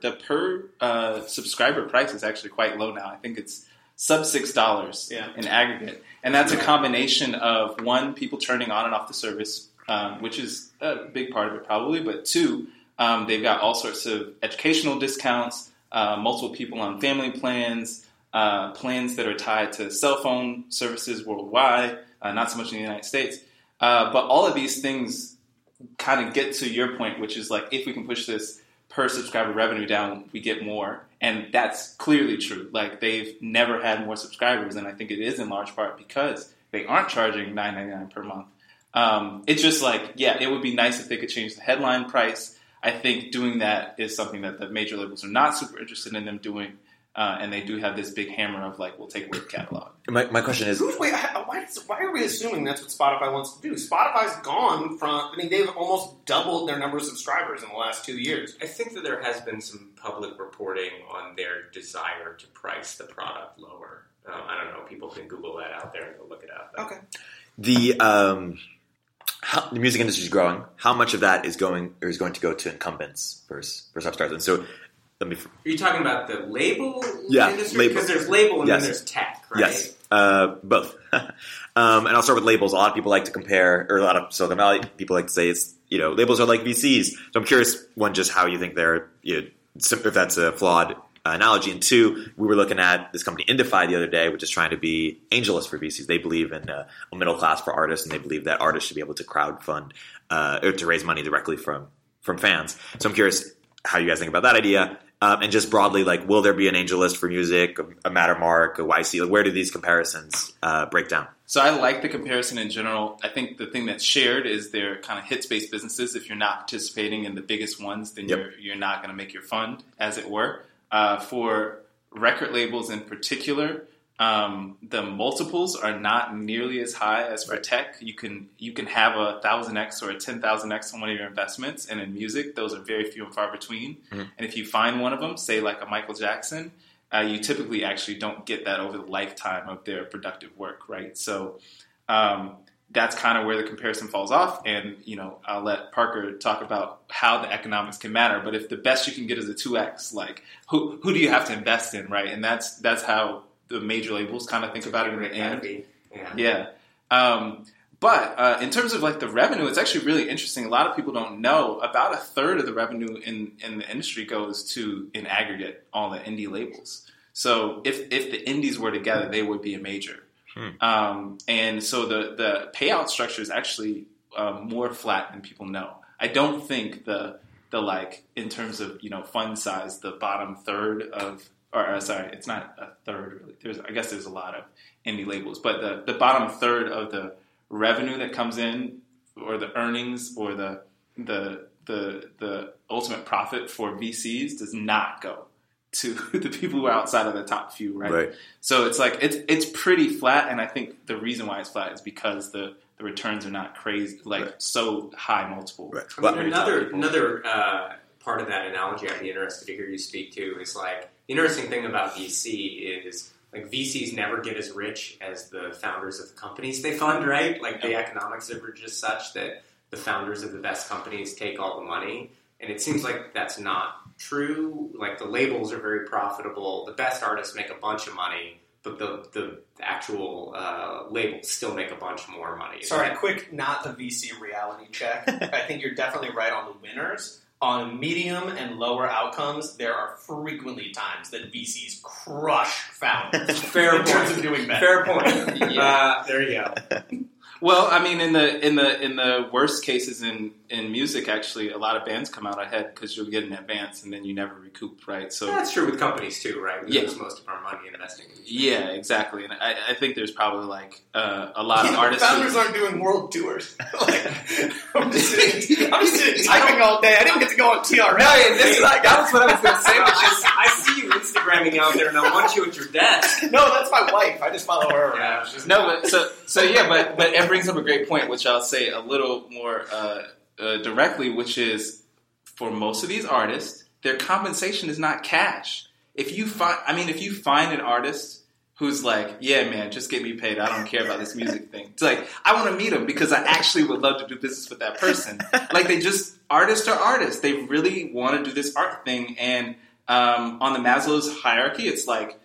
subscriber price is actually quite low now. I think it's sub $6 in aggregate, and that's a combination of one, people turning on and off the service which is a big part of it probably, but two, they've got all sorts of educational discounts, multiple people on family plans, plans that are tied to cell phone services worldwide, not so much in the United States. But all of these things kind of get to your point, which is like, if we can push this per subscriber revenue down, we get more. And that's clearly true. Like, they've never had more subscribers. And I think it is in large part because they aren't charging $9.99 per month. It's just like, yeah, it would be nice if they could change the headline price. I think doing that is something that the major labels are not super interested in them doing. And they do have this big hammer of, like, we'll take away the catalog. My question is... Why are we assuming that's what Spotify wants to do? Spotify's gone from... I mean, they've almost doubled their number of subscribers in the last 2 years. I think that there has been some public reporting on their desire to price the product lower. I don't know. People can Google that out there and go look it up. Okay. The music industry is growing. How much of that is going to go to incumbents versus upstarts? And so... Are you talking about the label industry? Label. Because there's label and then there's tech, right? Yes, both. And I'll start with labels. A lot of people like to compare, or a lot of Silicon Valley people like to say it's, you know, labels are like VCs. So I'm curious, one, just how you think they're, you know, if that's a flawed analogy. And two, we were looking at this company Indify the other day, which is trying to be AngelList for VCs. They believe in a middle class for artists, and they believe that artists should be able to crowdfund or to raise money directly from fans. So I'm curious how you guys think about that idea. And just broadly, like, will there be an AngelList for music, a Mattermark, a YC? Like, where do these comparisons break down? So I like the comparison in general. I think the thing that's shared is they're kind of hits-based businesses. If you're not participating in the biggest ones, then you're not going to make your fund, as it were. For record labels in particular, the multiples are not nearly as high as for tech. You can have a 1,000x or a 10,000x on one of your investments, and in music, those are very few and far between. Mm-hmm. And if you find one of them, say like a Michael Jackson, you typically actually don't get that over the lifetime of their productive work, right? So that's kind of where the comparison falls off. And you know, I'll let Parker talk about how the economics can matter. But if the best you can get is a 2x, like who do you have to invest in, right? And that's how the major labels kind of think about it in the end. But in terms of like the revenue, it's actually really interesting. A lot of people don't know about a third of the revenue in the industry goes to, in aggregate, all the indie labels. So if the indies were together, they would be a major. And so the payout structure is actually more flat than people know. I don't think the like, in terms of, you know, fund size, the bottom third of, or sorry, it's not a third, really. I guess there's a lot of indie labels, but the bottom third of the revenue that comes in, or the earnings, or the ultimate profit for VCs does not go to the people who are outside of the top few, right? So it's like it's pretty flat, and I think the reason why it's flat is because the returns are not crazy, like so high multiple. Right. Well, another part of that analogy I'd be interested to hear you speak to is like, the interesting thing about VC is, like, VCs never get as rich as the founders of the companies they fund, right? Like, the economics are just such that the founders of the best companies take all the money. And it seems like that's not true. Like, the labels are very profitable. The best artists make a bunch of money, but the actual labels still make a bunch more money. Sorry, quick, not the VC reality check. I think you're definitely right on the winners. On medium and lower outcomes, there are frequently times that VCs crush founders. Fair in terms of doing better. Fair point. There you go. Well, I mean, in the worst cases in music, actually, a lot of bands come out ahead because you'll get an advance and then you never recoup, right? So that's true with companies too, right? We lose most of our money investing in these things. Yeah, exactly. And I think there's probably like a lot of artists. Founders aren't doing world tours. Like, I'm just sitting typing all day. I didn't get to go on TRL. That's what I was going to say. I see you Instagramming out there, and I want you at your desk. No, that's my wife. I just follow her around. But every brings up a great point, which I'll say a little more directly, which is for most of these artists, their compensation is not cash. If you find an artist who's like, yeah, man, just get me paid. I don't care about this music thing. It's like, I want to meet him because I actually would love to do business with that person. Like, they just, artists are artists. They really want to do this art thing. And on the Maslow's hierarchy, it's like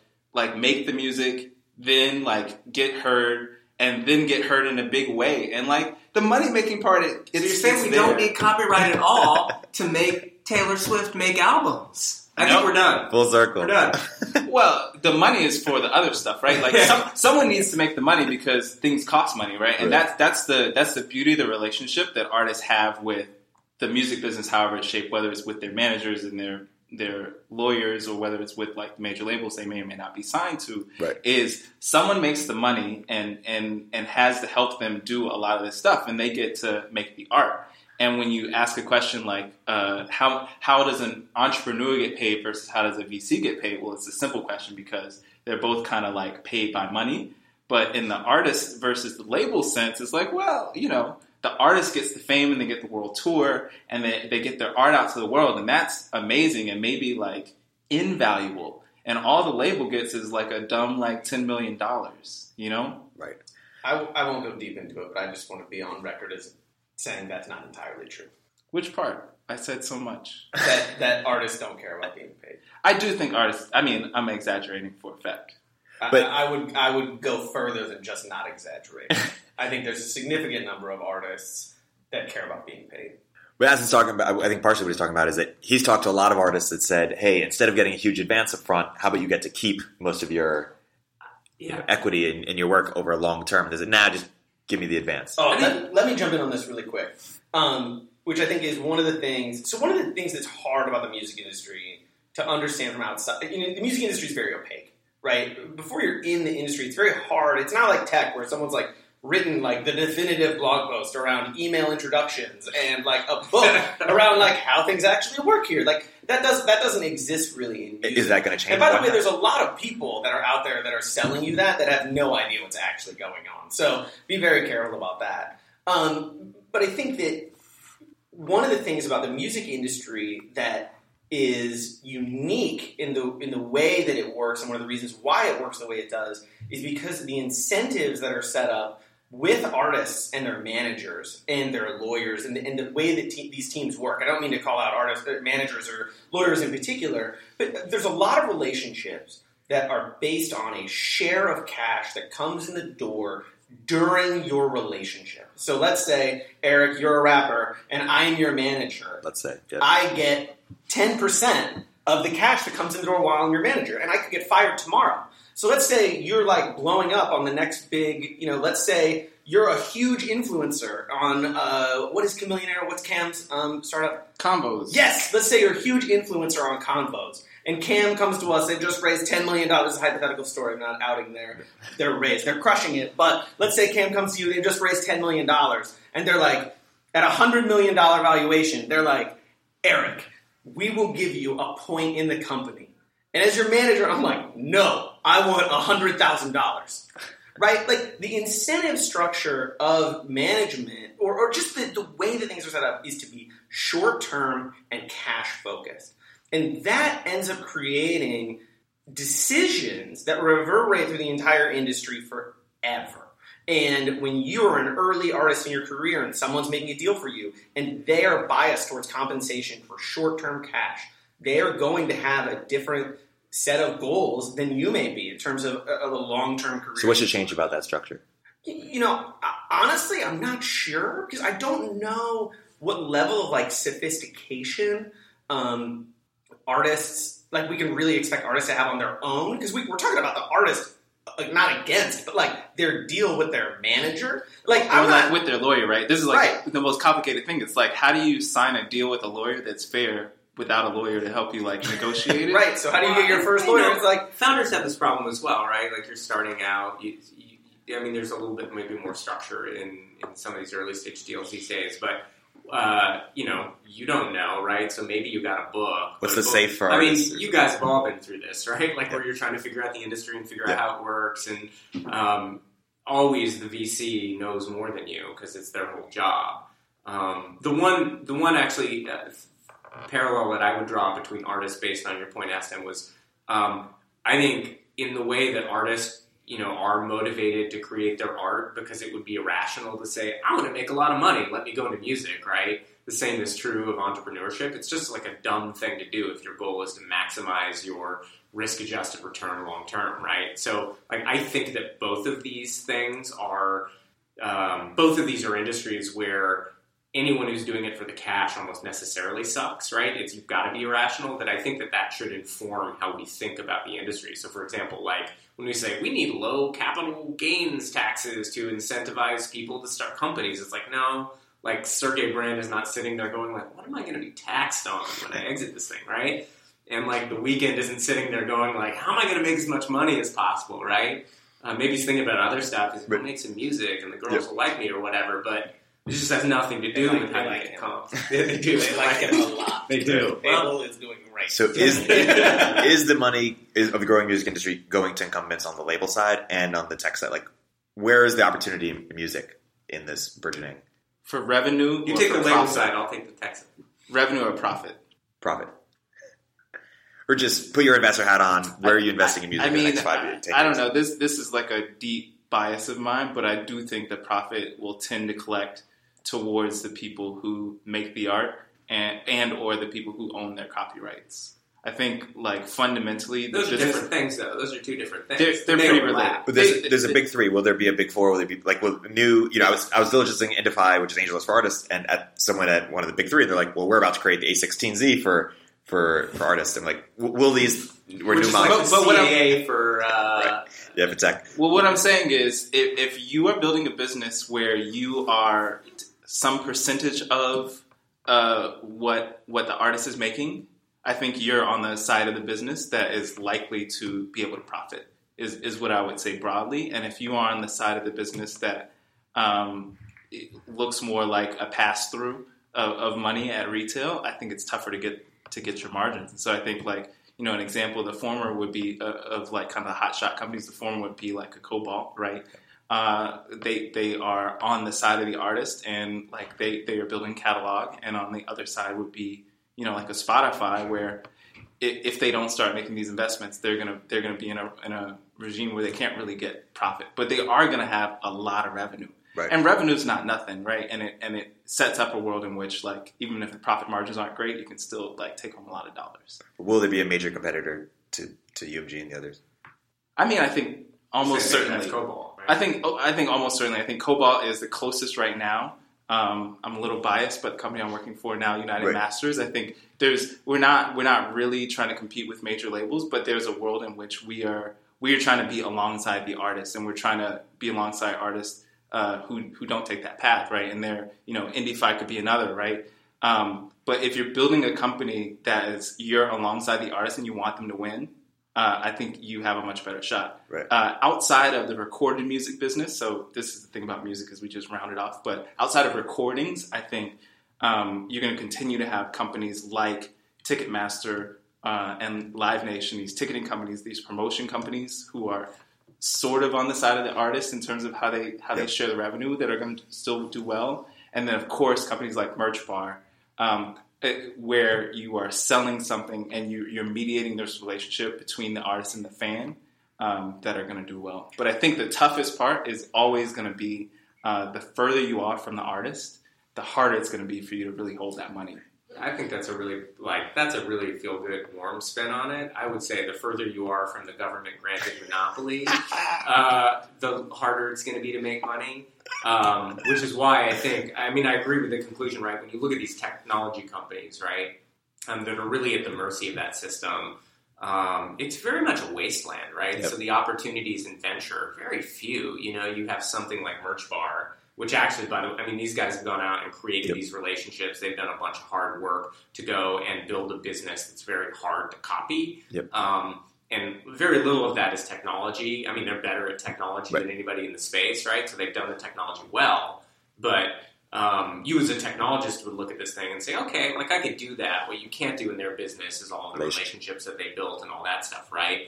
make the music, then like get heard. And then get heard in a big way. And like, the money making part is. So you're saying we don't need copyright at all to make Taylor Swift make albums. I think we're done. Full circle. We're done. Well, the money is for the other stuff, right? Like someone needs to make the money because things cost money, right? And that's the beauty of the relationship that artists have with the music business, however it's shaped, whether it's with their managers and their lawyers or whether it's with like major labels they may or may not be signed to, is someone makes the money and has to help them do a lot of this stuff and they get to make the art. And when you ask a question like, how does an entrepreneur get paid versus how does a VC get paid? Well, it's a simple question because they're both kind of like paid by money. But in the artist versus the label sense, it's like, well, you know, the artist gets the fame and they get the world tour and they get their art out to the world. And that's amazing and maybe like invaluable. And all the label gets is like a dumb like $10 million, you know? Right. I won't go deep into it, but I just want to be on record as saying that's not entirely true. Which part? I said so much. That artists don't care about being paid. I do think artists... I mean, I'm exaggerating for a fact. But I would go further than just not exaggerating. I think there's a significant number of artists that care about being paid. But as he's talking about... I think partially what he's talking about is that he's talked to a lot of artists that said, hey, instead of getting a huge advance up front, how about you get to keep most of your equity in your work over a long term? And they said, nah, just... give me the advance. Oh, let me jump in on this really quick, which I think is one of the things. So one of the things that's hard about the music industry to understand from outside, you know, the music industry is very opaque, right? Before you're in the industry, it's very hard. It's not like tech where someone's like written like the definitive blog post around email introductions and like a book around like how things actually work here. Like that doesn't exist really in music. Is that going to change? And by the way, there's a lot of people that are out there that are selling you that have no idea what's actually going on. So be very careful about that. But I think that one of the things about the music industry that is unique in the way that it works, and one of the reasons why it works the way it does, is because of the incentives that are set up with artists and their managers and their lawyers and the way that these teams work. I don't mean to call out artists, managers, or lawyers in particular, but there's a lot of relationships that are based on a share of cash that comes in the door during your relationship. So let's say, Eric, you're a rapper, and I'm your manager. Let's say. Yeah. I get 10% of the cash that comes in the door while I'm your manager, and I could get fired tomorrow. So let's say you're like blowing up on the next big, you know, let's say you're a huge influencer on, what is Camillionaire? What's Cam's startup? Combos. Yes, let's say you're a huge influencer on Combos. And Cam comes to us, they've just raised $10 million, a hypothetical story, I'm not outing their raise, they're crushing it, but let's say Cam comes to you, they've just raised $10 million, and they're like, at a $100 million valuation, they're like, Eric, we will give you a point in the company. And as your manager, I'm like, no, I want $100,000, right? Like, the incentive structure of management, or just the way that things are set up, is to be short-term and cash-focused. And that ends up creating decisions that reverberate through the entire industry forever. And when you're an early artist in your career and someone's making a deal for you and they are biased towards compensation for short-term cash, they are going to have a different set of goals than you may be in terms of a long-term career. So what should change about that structure? You know, honestly, I'm not sure because I don't know what level of, like, sophistication artists, like, we can really expect artists to have on their own, because we're talking about the artist, like, not against, but like their deal with their manager, like, or I'm not with their lawyer, right? This is like the most complicated thing. It's like, how do you sign a deal with a lawyer that's fair without a lawyer to help you like negotiate it? Right. So how do you get your first lawyer? It's like founders have this problem as well, right? Like, you're starting out. I mean, there's a little bit maybe more structure in some of these early stage deals these days, but. You know, you don't know, right? So maybe you got a book. What's the safe for artists? I mean, you guys have all been through this, right? Like, where you're trying to figure out the industry and figure out how it works. And always the VC knows more than you because it's their whole job. The one actually parallel that I would draw between artists based on your point, Aston, was I think in the way that artists, you know, are motivated to create their art because it would be irrational to say, I want to make a lot of money, let me go into music, right? The same is true of entrepreneurship. It's just like a dumb thing to do if your goal is to maximize your risk-adjusted return long-term, right? So, like, I think that both of these things are both of these are industries where anyone who's doing it for the cash almost necessarily sucks, right? It's, you've got to be irrational, that I think that that should inform how we think about the industry. So, for example, like when we say we need low capital gains taxes to incentivize people to start companies, it's like, no, like Sergey Brin is not sitting there going like, what am I going to be taxed on when I exit this thing, right? And like The Weeknd isn't sitting there going like, how am I going to make as much money as possible, right? Maybe he's thinking about other stuff. He's going to make some music and the girls will like me or whatever, but it just has nothing to do with how they get comp. They do. They like him a lot. They do. Apple is doing great. So is the money of the growing music industry going to incumbents on the label side and on the tech side? Like, where is the opportunity in music in this burgeoning? For revenue, you take the label side. I'll take the tech side. Revenue or profit? Profit. Or just put your investor hat on. Where are you investing in music in the next 5 years? I don't know. This is like a deep bias of mine, but I do think that profit will tend to collect towards the people who make the art and or the people who own their copyrights. I think, like, fundamentally... Those are different things, though. Those are two different things. They're pretty related. But there's a big three. Will there be a big four? Will there be, like, new... You know, I was diligencing Indify, which is AngelList for Artists, and someone at one of the big three, they're like, well, we're about to create the A16Z for artists. And, like, will these... We're doing CAA for... right. Yeah, for tech. Well, what I'm saying is, if you are building a business where you are... some percentage of what the artist is making, I think you're on the side of the business that is likely to be able to profit, is what I would say broadly. And if you are on the side of the business that looks more like a pass-through of money at retail, I think it's tougher to get your margins. And so I think, like, you know, an example, the former would be of like kind of the hotshot companies, the former would be like a Cobalt, right? They are on the side of the artist and like they are building catalog, and on the other side would be, you know, like a Spotify where if they don't start making these investments, they're gonna be in a regime where they can't really get profit, but they are gonna have a lot of revenue, right? And revenue's not nothing, right? And it sets up a world in which, like, even if the profit margins aren't great, you can still, like, take home a lot of dollars. Will there be a major competitor to UMG and the others? I mean, I think almost certainly. I think almost certainly. I think Cobalt is the closest right now. I'm a little biased, but the company I'm working for now, United Masters, I think we're not really trying to compete with major labels, but there's a world in which we are trying to be alongside the artists, and we're trying to be alongside artists who don't take that path, right? And they're, you know, Indify could be another, right? But if you're building a company that is you're alongside the artists and you want them to win, I think you have a much better shot. Right. Outside of the recorded music business, so this is the thing about music is we just rounded off, but outside of recordings, I think you're going to continue to have companies like Ticketmaster and Live Nation, these ticketing companies, these promotion companies who are sort of on the side of the artist in terms of how they share the revenue, that are going to still do well. And then, of course, companies like MerchBar, where you are selling something and you're mediating this relationship between the artist and the fan, that are going to do well. But I think the toughest part is always going to be the further you are from the artist, the harder it's going to be for you to really hold that money. I think that's a really feel good, warm spin on it. I would say the further you are from the government granted monopoly, the harder it's going to be to make money. Which is why I agree with the conclusion, right? When you look at these technology companies, right, that are really at the mercy of that system, it's very much a wasteland, right? Yep. So the opportunities in venture are very few. You know, you have something like MerchBar, which actually, by the way, I mean, these guys have gone out and created these relationships. They've done a bunch of hard work to go and build a business that's very hard to copy. Yep. And very little of that is technology. I mean, they're better at technology than anybody in the space, right? So they've done the technology well. But you as a technologist would look at this thing and say, okay, like, I could do that. What you can't do in their business is all the relationships that they built and all that stuff, right?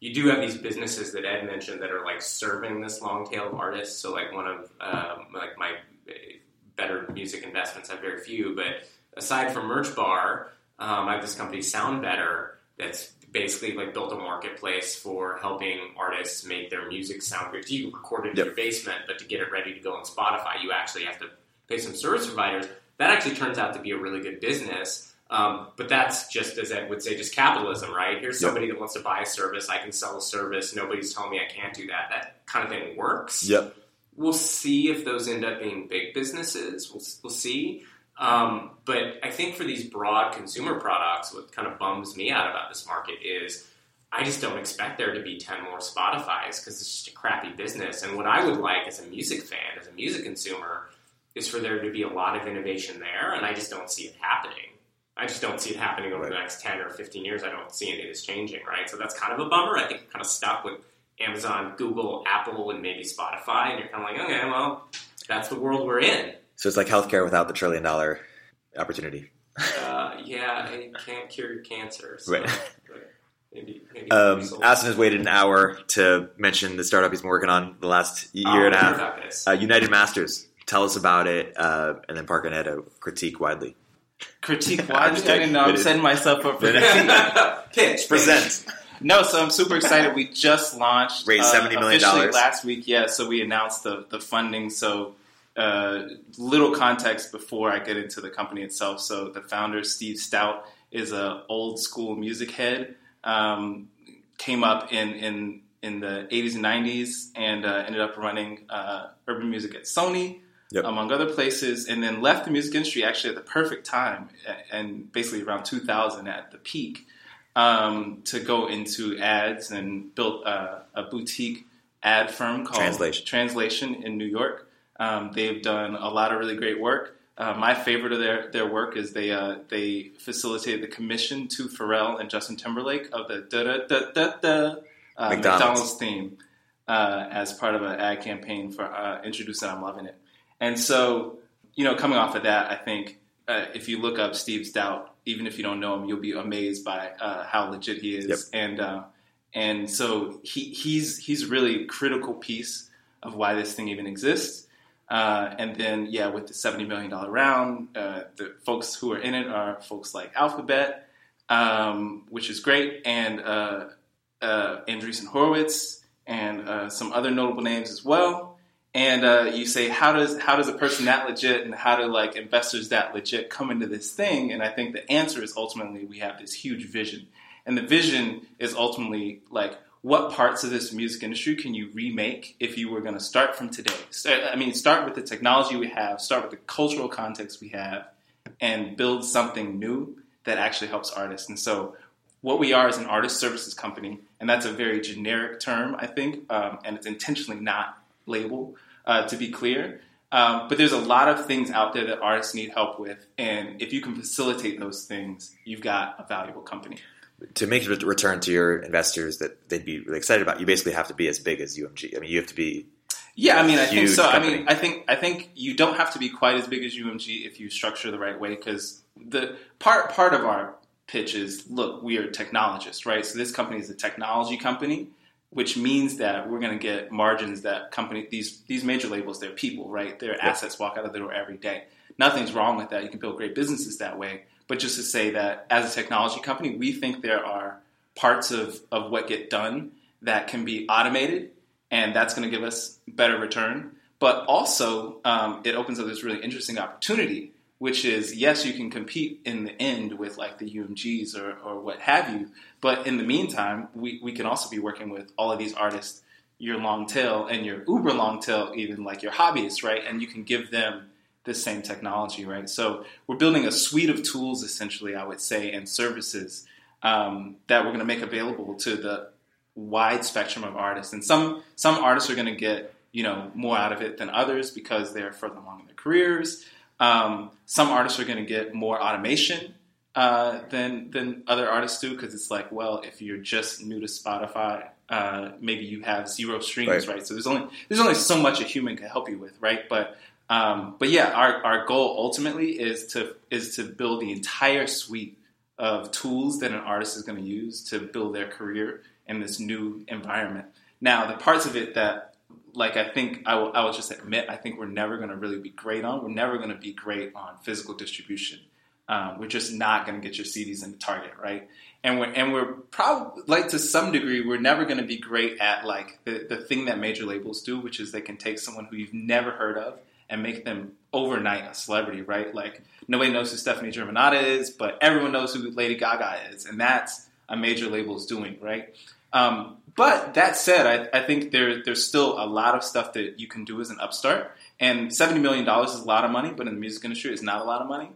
You do have these businesses that Ed mentioned that are, like, serving this long tail of artists. So, like, one of like my better music investments, I have very few. But aside from MerchBar, I have this company, Sound Better, that's basically, like, built a marketplace for helping artists make their music sound good. You record it in your basement, but to get it ready to go on Spotify, you actually have to pay some service providers. That actually turns out to be a really good business, but that's just, as Ed would say, just capitalism, right? Here's somebody that wants to buy a service. I can sell a service. Nobody's telling me I can't do that. That kind of thing works. Yep. We'll see if those end up being big businesses. We'll see. But I think for these broad consumer products, what kind of bums me out about this market is I just don't expect there to be 10 more Spotifys because it's just a crappy business. And what I would like as a music fan, as a music consumer, is for there to be a lot of innovation there, and I just don't see it happening. I just don't see it happening over the next 10 or 15 years. I don't see any of this changing, right? So that's kind of a bummer. I think we're kind of stuck with Amazon, Google, Apple, and maybe Spotify, and you're kind of like, okay, well, that's the world we're in. So it's like healthcare without the trillion-dollar opportunity. Yeah, and it can't cure cancer. So. Right. Maybe Aston has waited an hour to mention the startup he's been working on the last year and a half. United Masters. Tell us about it, and then Parker and Ed critique widely. Critique widely? I didn't know. I'm setting myself up for that. Present. No, so I'm super excited. We just launched. Raised $70 million. Last week, yeah. So we announced the funding. So little context before I get into the company itself. So the founder, Steve Stoute, is an old school music head. Came up in the 80s and 90s and ended up running urban music at Sony, yep, among other places, and then left the music industry actually at the perfect time, and basically around 2000 at the peak, to go into ads and built a boutique ad firm called Translation in New York. They've done a lot of really great work. My favorite of their work is they facilitated the commission to Pharrell and Justin Timberlake of the McDonald's theme as part of an ad campaign for introducing I'm Loving It. And so, coming off of that, I think if you look up Steve Stoute, even if you don't know him, you'll be amazed by how legit he is. Yep. And so he's really a critical piece of why this thing even exists. And then, yeah, with the $70 million round, the folks who are in it are folks like Alphabet, which is great, and Andreessen Horowitz, and some other notable names as well. And you say, how does a person that legit, and how do investors that legit come into this thing? And I think the answer is ultimately we have this huge vision, and the vision is ultimately what parts of this music industry can you remake if you were going to start from today? Start with the technology we have, start with the cultural context we have, and build something new that actually helps artists. And so what we are is an artist services company, and that's a very generic term, I think, and it's intentionally not labeled, to be clear. But there's a lot of things out there that artists need help with, and if you can facilitate those things, you've got a valuable company. To make a return to your investors that they'd be really excited about, you basically have to be as big as UMG. I mean, you have to be. Yeah, I mean, I think so. Company. I mean, I think you don't have to be quite as big as UMG if you structure the right way, because the part of our pitch is, look, we are technologists, right? So this company is a technology company, which means that we're going to get margins that these major labels, they're people, right? Their assets walk out of the door every day. Nothing's wrong with that. You can build great businesses that way. But just to say that as a technology company, we think there are parts of what get done that can be automated, and that's going to give us better return. But also, it opens up this really interesting opportunity, which is, yes, you can compete in the end with the UMGs or what have you. But in the meantime, we can also be working with all of these artists, your long tail and your uber long tail, even your hobbyists, right? And you can give them the same technology, right? So we're building a suite of tools, essentially, I would say, and services that we're going to make available to the wide spectrum of artists. And some artists are going to get more out of it than others because they're further along in their careers. Some artists are going to get more automation than other artists do, because it's if you're just new to Spotify, maybe you have zero streams, right? So there's only so much a human can help you with, right? But yeah, our goal ultimately is to build the entire suite of tools that an artist is going to use to build their career in this new environment. Now, the parts of it that, I think I will just admit, I think we're never going to really be great on. We're never going to be great on physical distribution. We're just not going to get your CDs into Target, right? And we're probably, to some degree, we're never going to be great at the thing that major labels do, which is they can take someone who you've never heard of and make them overnight a celebrity, right? Nobody knows who Stephanie Germanotta is, but everyone knows who Lady Gaga is, and that's a major label's doing, right? But that said, I think there's still a lot of stuff that you can do as an upstart. And $70 million is a lot of money, but in the music industry, it's not a lot of money.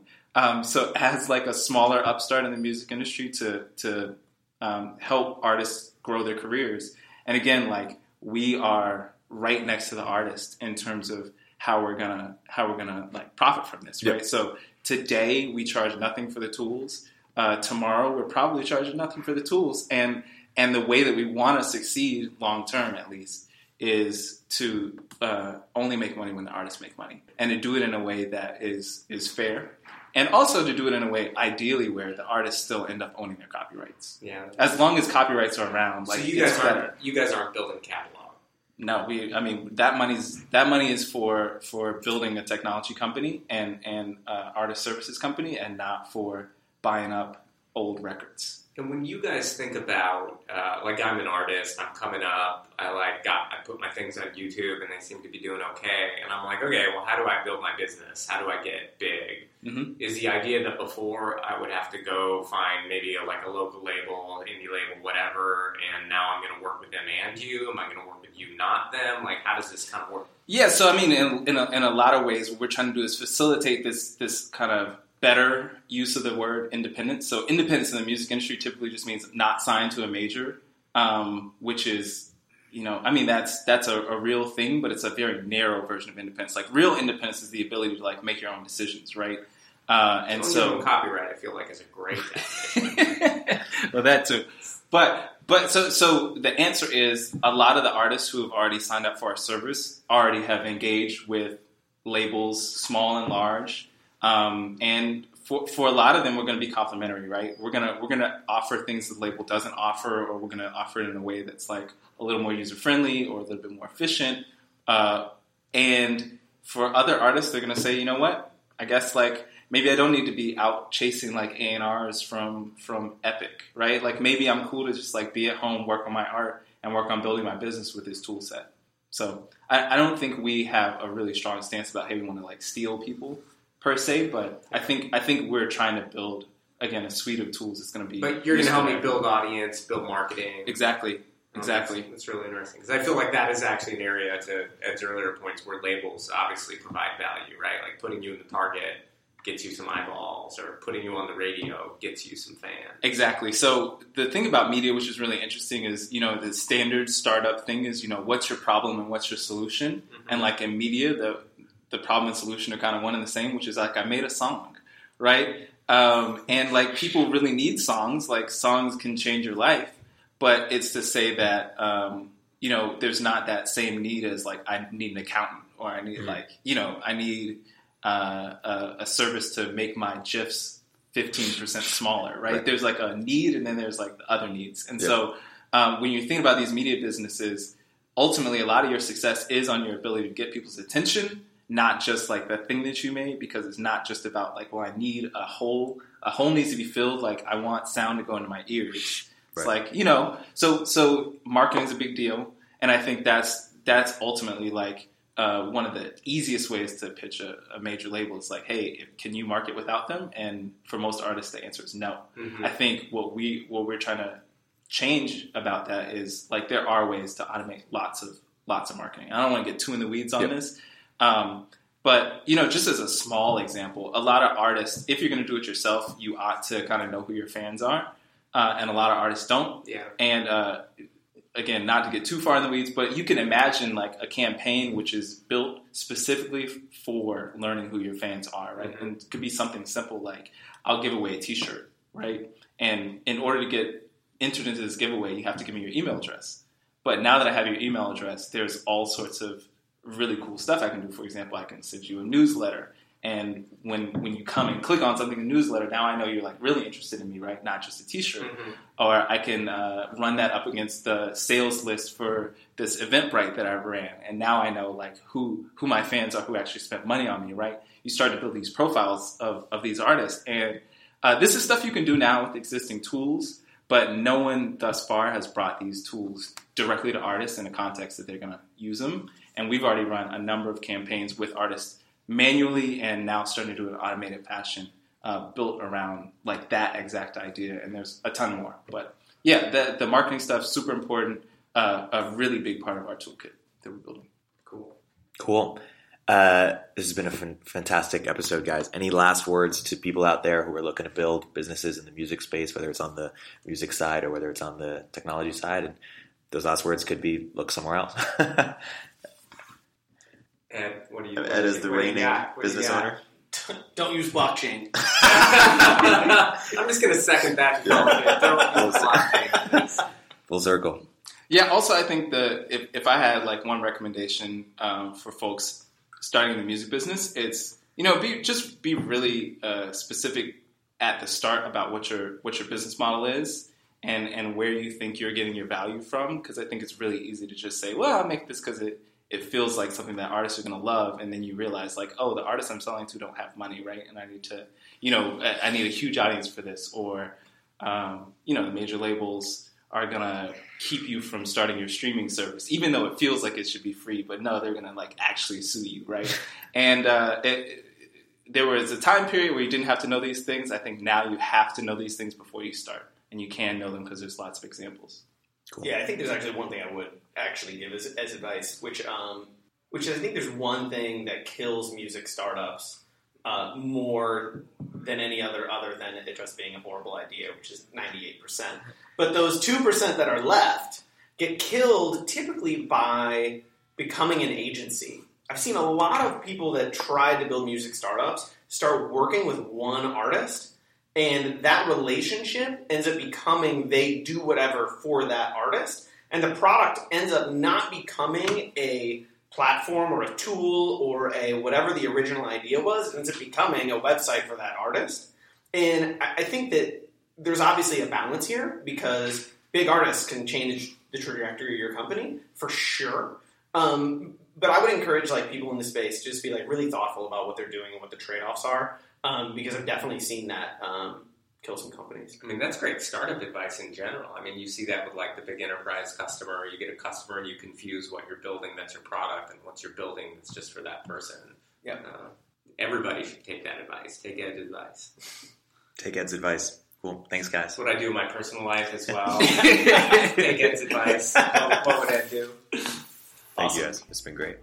So as like a smaller upstart in the music industry to help artists grow their careers. And again, like we are right next to the artist in terms of how we're gonna like profit from this, right? Yep. So today we charge nothing for the tools. Tomorrow we're probably charging nothing for the tools. And the way that we want to succeed long term, at least, is to only make money when the artists make money, and to do it in a way that is fair. And also to do it in a way, ideally, where the artists still end up owning their copyrights. Yeah. As long as copyrights are around, like, so you guys aren't building a catalog. No, that money is for building a technology company and artist services company, and not for buying up old records. And when you guys think about, like, I'm an artist, I'm coming up, I put my things on YouTube and they seem to be doing okay, and I'm like, okay, well, how do I build my business? How do I get big? Mm-hmm. Is the idea that before I would have to go find maybe a local label, indie label, whatever, and now I'm going to work with them and you? Am I going to work with you, not them? Like, how does this kind of work? Yeah, so I mean, in a lot of ways, what we're trying to do is facilitate this kind of better use of the word independence. So independence in the music industry typically just means not signed to a major, which is, I mean, that's a real thing, but it's a very narrow version of independence. Like, real independence is the ability to make your own decisions, right? And so copyright, I feel like, is a great definition. Well, that too. But so the answer is a lot of the artists who have already signed up for our service already have engaged with labels, small and large. And for a lot of them, we're going to be complimentary, right? We're going to offer things that the label doesn't offer, or we're going to offer it in a way that's like a little more user-friendly or a little bit more efficient. And for other artists, they're going to say, you know what? I guess maybe I don't need to be out chasing A&Rs from Epic, right? Like, maybe I'm cool to just be at home, work on my art, and work on building my business with this tool set. So I don't think we have a really strong stance about, hey, we want to steal people, per se, but I think we're trying to build, again, a suite of tools that's going to be... But you're going to help me build audience, build marketing. Exactly. That's really interesting, because I feel like that is actually an area, to Ed's earlier points, where labels obviously provide value, right? Like, putting you in the target gets you some eyeballs, or putting you on the radio gets you some fans. Exactly. So the thing about media, which is really interesting, is, the standard startup thing is, what's your problem and what's your solution? Mm-hmm. And in media, the problem and solution are kind of one and the same, which is I made a song, right? And people really need songs. Songs can change your life, but it's to say that, there's not that same need as I need an accountant, or I need I need a service to make my GIFs 15% smaller, right? There's a need, and then there's the other needs. And so when you think about these media businesses, ultimately a lot of your success is on your ability to get people's attention, not just the thing that you made, because it's not just about I need a hole. A hole needs to be filled. I want sound to go into my ears. Right. It's so marketing is a big deal. And I think that's ultimately one of the easiest ways to pitch a major label is hey, can you market without them? And for most artists, the answer is no. Mm-hmm. I think what we're trying to change about that is there are ways to automate lots of marketing. I don't want to get too in the weeds on this. But, just as a small example, a lot of artists, if you're going to do it yourself, you ought to kind of know who your fans are. And a lot of artists don't. Yeah. And, again, not to get too far in the weeds, but you can imagine a campaign which is built specifically for learning who your fans are, right? Mm-hmm. And it could be something simple I'll give away a t-shirt, right? And in order to get entered into this giveaway, you have to give me your email address. But now that I have your email address, there's all sorts of really cool stuff I can do. For example, I can send you a newsletter, and when you come and click on something in the newsletter, now I know you're really interested in me, right? Not just a t-shirt. Mm-hmm. Or I can run that up against the sales list for this Eventbrite that I ran, and now I know who my fans are, who actually spent money on me, right? You start to build these profiles of these artists, and this is stuff you can do now with existing tools, but no one thus far has brought these tools directly to artists in the context that they're going to use them. And we've already run a number of campaigns with artists manually, and now starting to do an automated fashion built around that exact idea. And there's a ton more. But yeah, the marketing stuff is super important. a really big part of our toolkit that we're building. Cool. This has been a fantastic episode, guys. Any last words to people out there who are looking to build businesses in the music space, whether it's on the music side or whether it's on the technology side? And those last words could be, look somewhere else. Ed, what do you think? Ed is the reigning business owner. Don't use blockchain. I'm just going to second that. Yeah. Don't use blockchain. Full circle. Yeah, also I think if I had like one recommendation for folks starting in the music business, it's, be really specific at the start about what your business model is and where you think you're getting your value from, because I think it's really easy to just say, well, I'll make this because it feels like something that artists are going to love, and then you realize like, oh, the artists I'm selling to don't have money, right? And I need to, I need a huge audience for this, or, the major labels are going to keep you from starting your streaming service, even though it feels like it should be free, but no, they're going to like actually sue you, right? And there was a time period where you didn't have to know these things. I think now you have to know these things before you start, and you can know them because there's lots of examples. Cool. Yeah, I think there's actually one thing I would actually give as advice, which I think there's one thing that kills music startups more than any other than it just being a horrible idea, which is 98%. But those 2% that are left get killed typically by becoming an agency. I've seen a lot of people that tried to build music startups start working with one artist, and that relationship ends up becoming they do whatever for that artist, and the product ends up not becoming a platform or a tool or a whatever the original idea was. It ends up becoming a website for that artist. And I think that there's obviously a balance here because big artists can change the trajectory of your company for sure. But I would encourage like people in the space to just be like really thoughtful about what they're doing and what the trade-offs are, because I've definitely seen that kill some companies. I mean, that's great startup advice in general. I mean, you see that with like the big enterprise customer. You get a customer and you confuse what you're building that's your product and what you're building that's just for that person. Yeah, everybody should take that advice. Take Ed's advice. Take Ed's advice. Cool. Thanks, guys. That's what I do in my personal life as well. Take Ed's advice. What would Ed do? Thank you, guys. It's been great.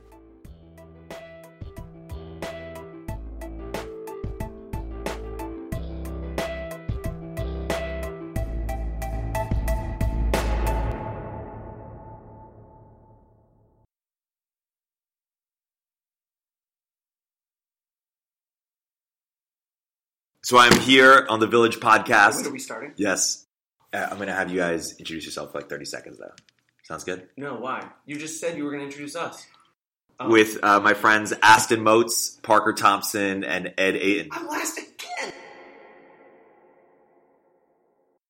So I'm here on the Village Podcast. Wait, are we starting? Yes. I'm going to have you guys introduce yourself for like 30 seconds, though. Sounds good? No, why? You just said you were going to introduce us. With my friends Aston Motes, Parker Thompson, and Ed Ayton. I'm last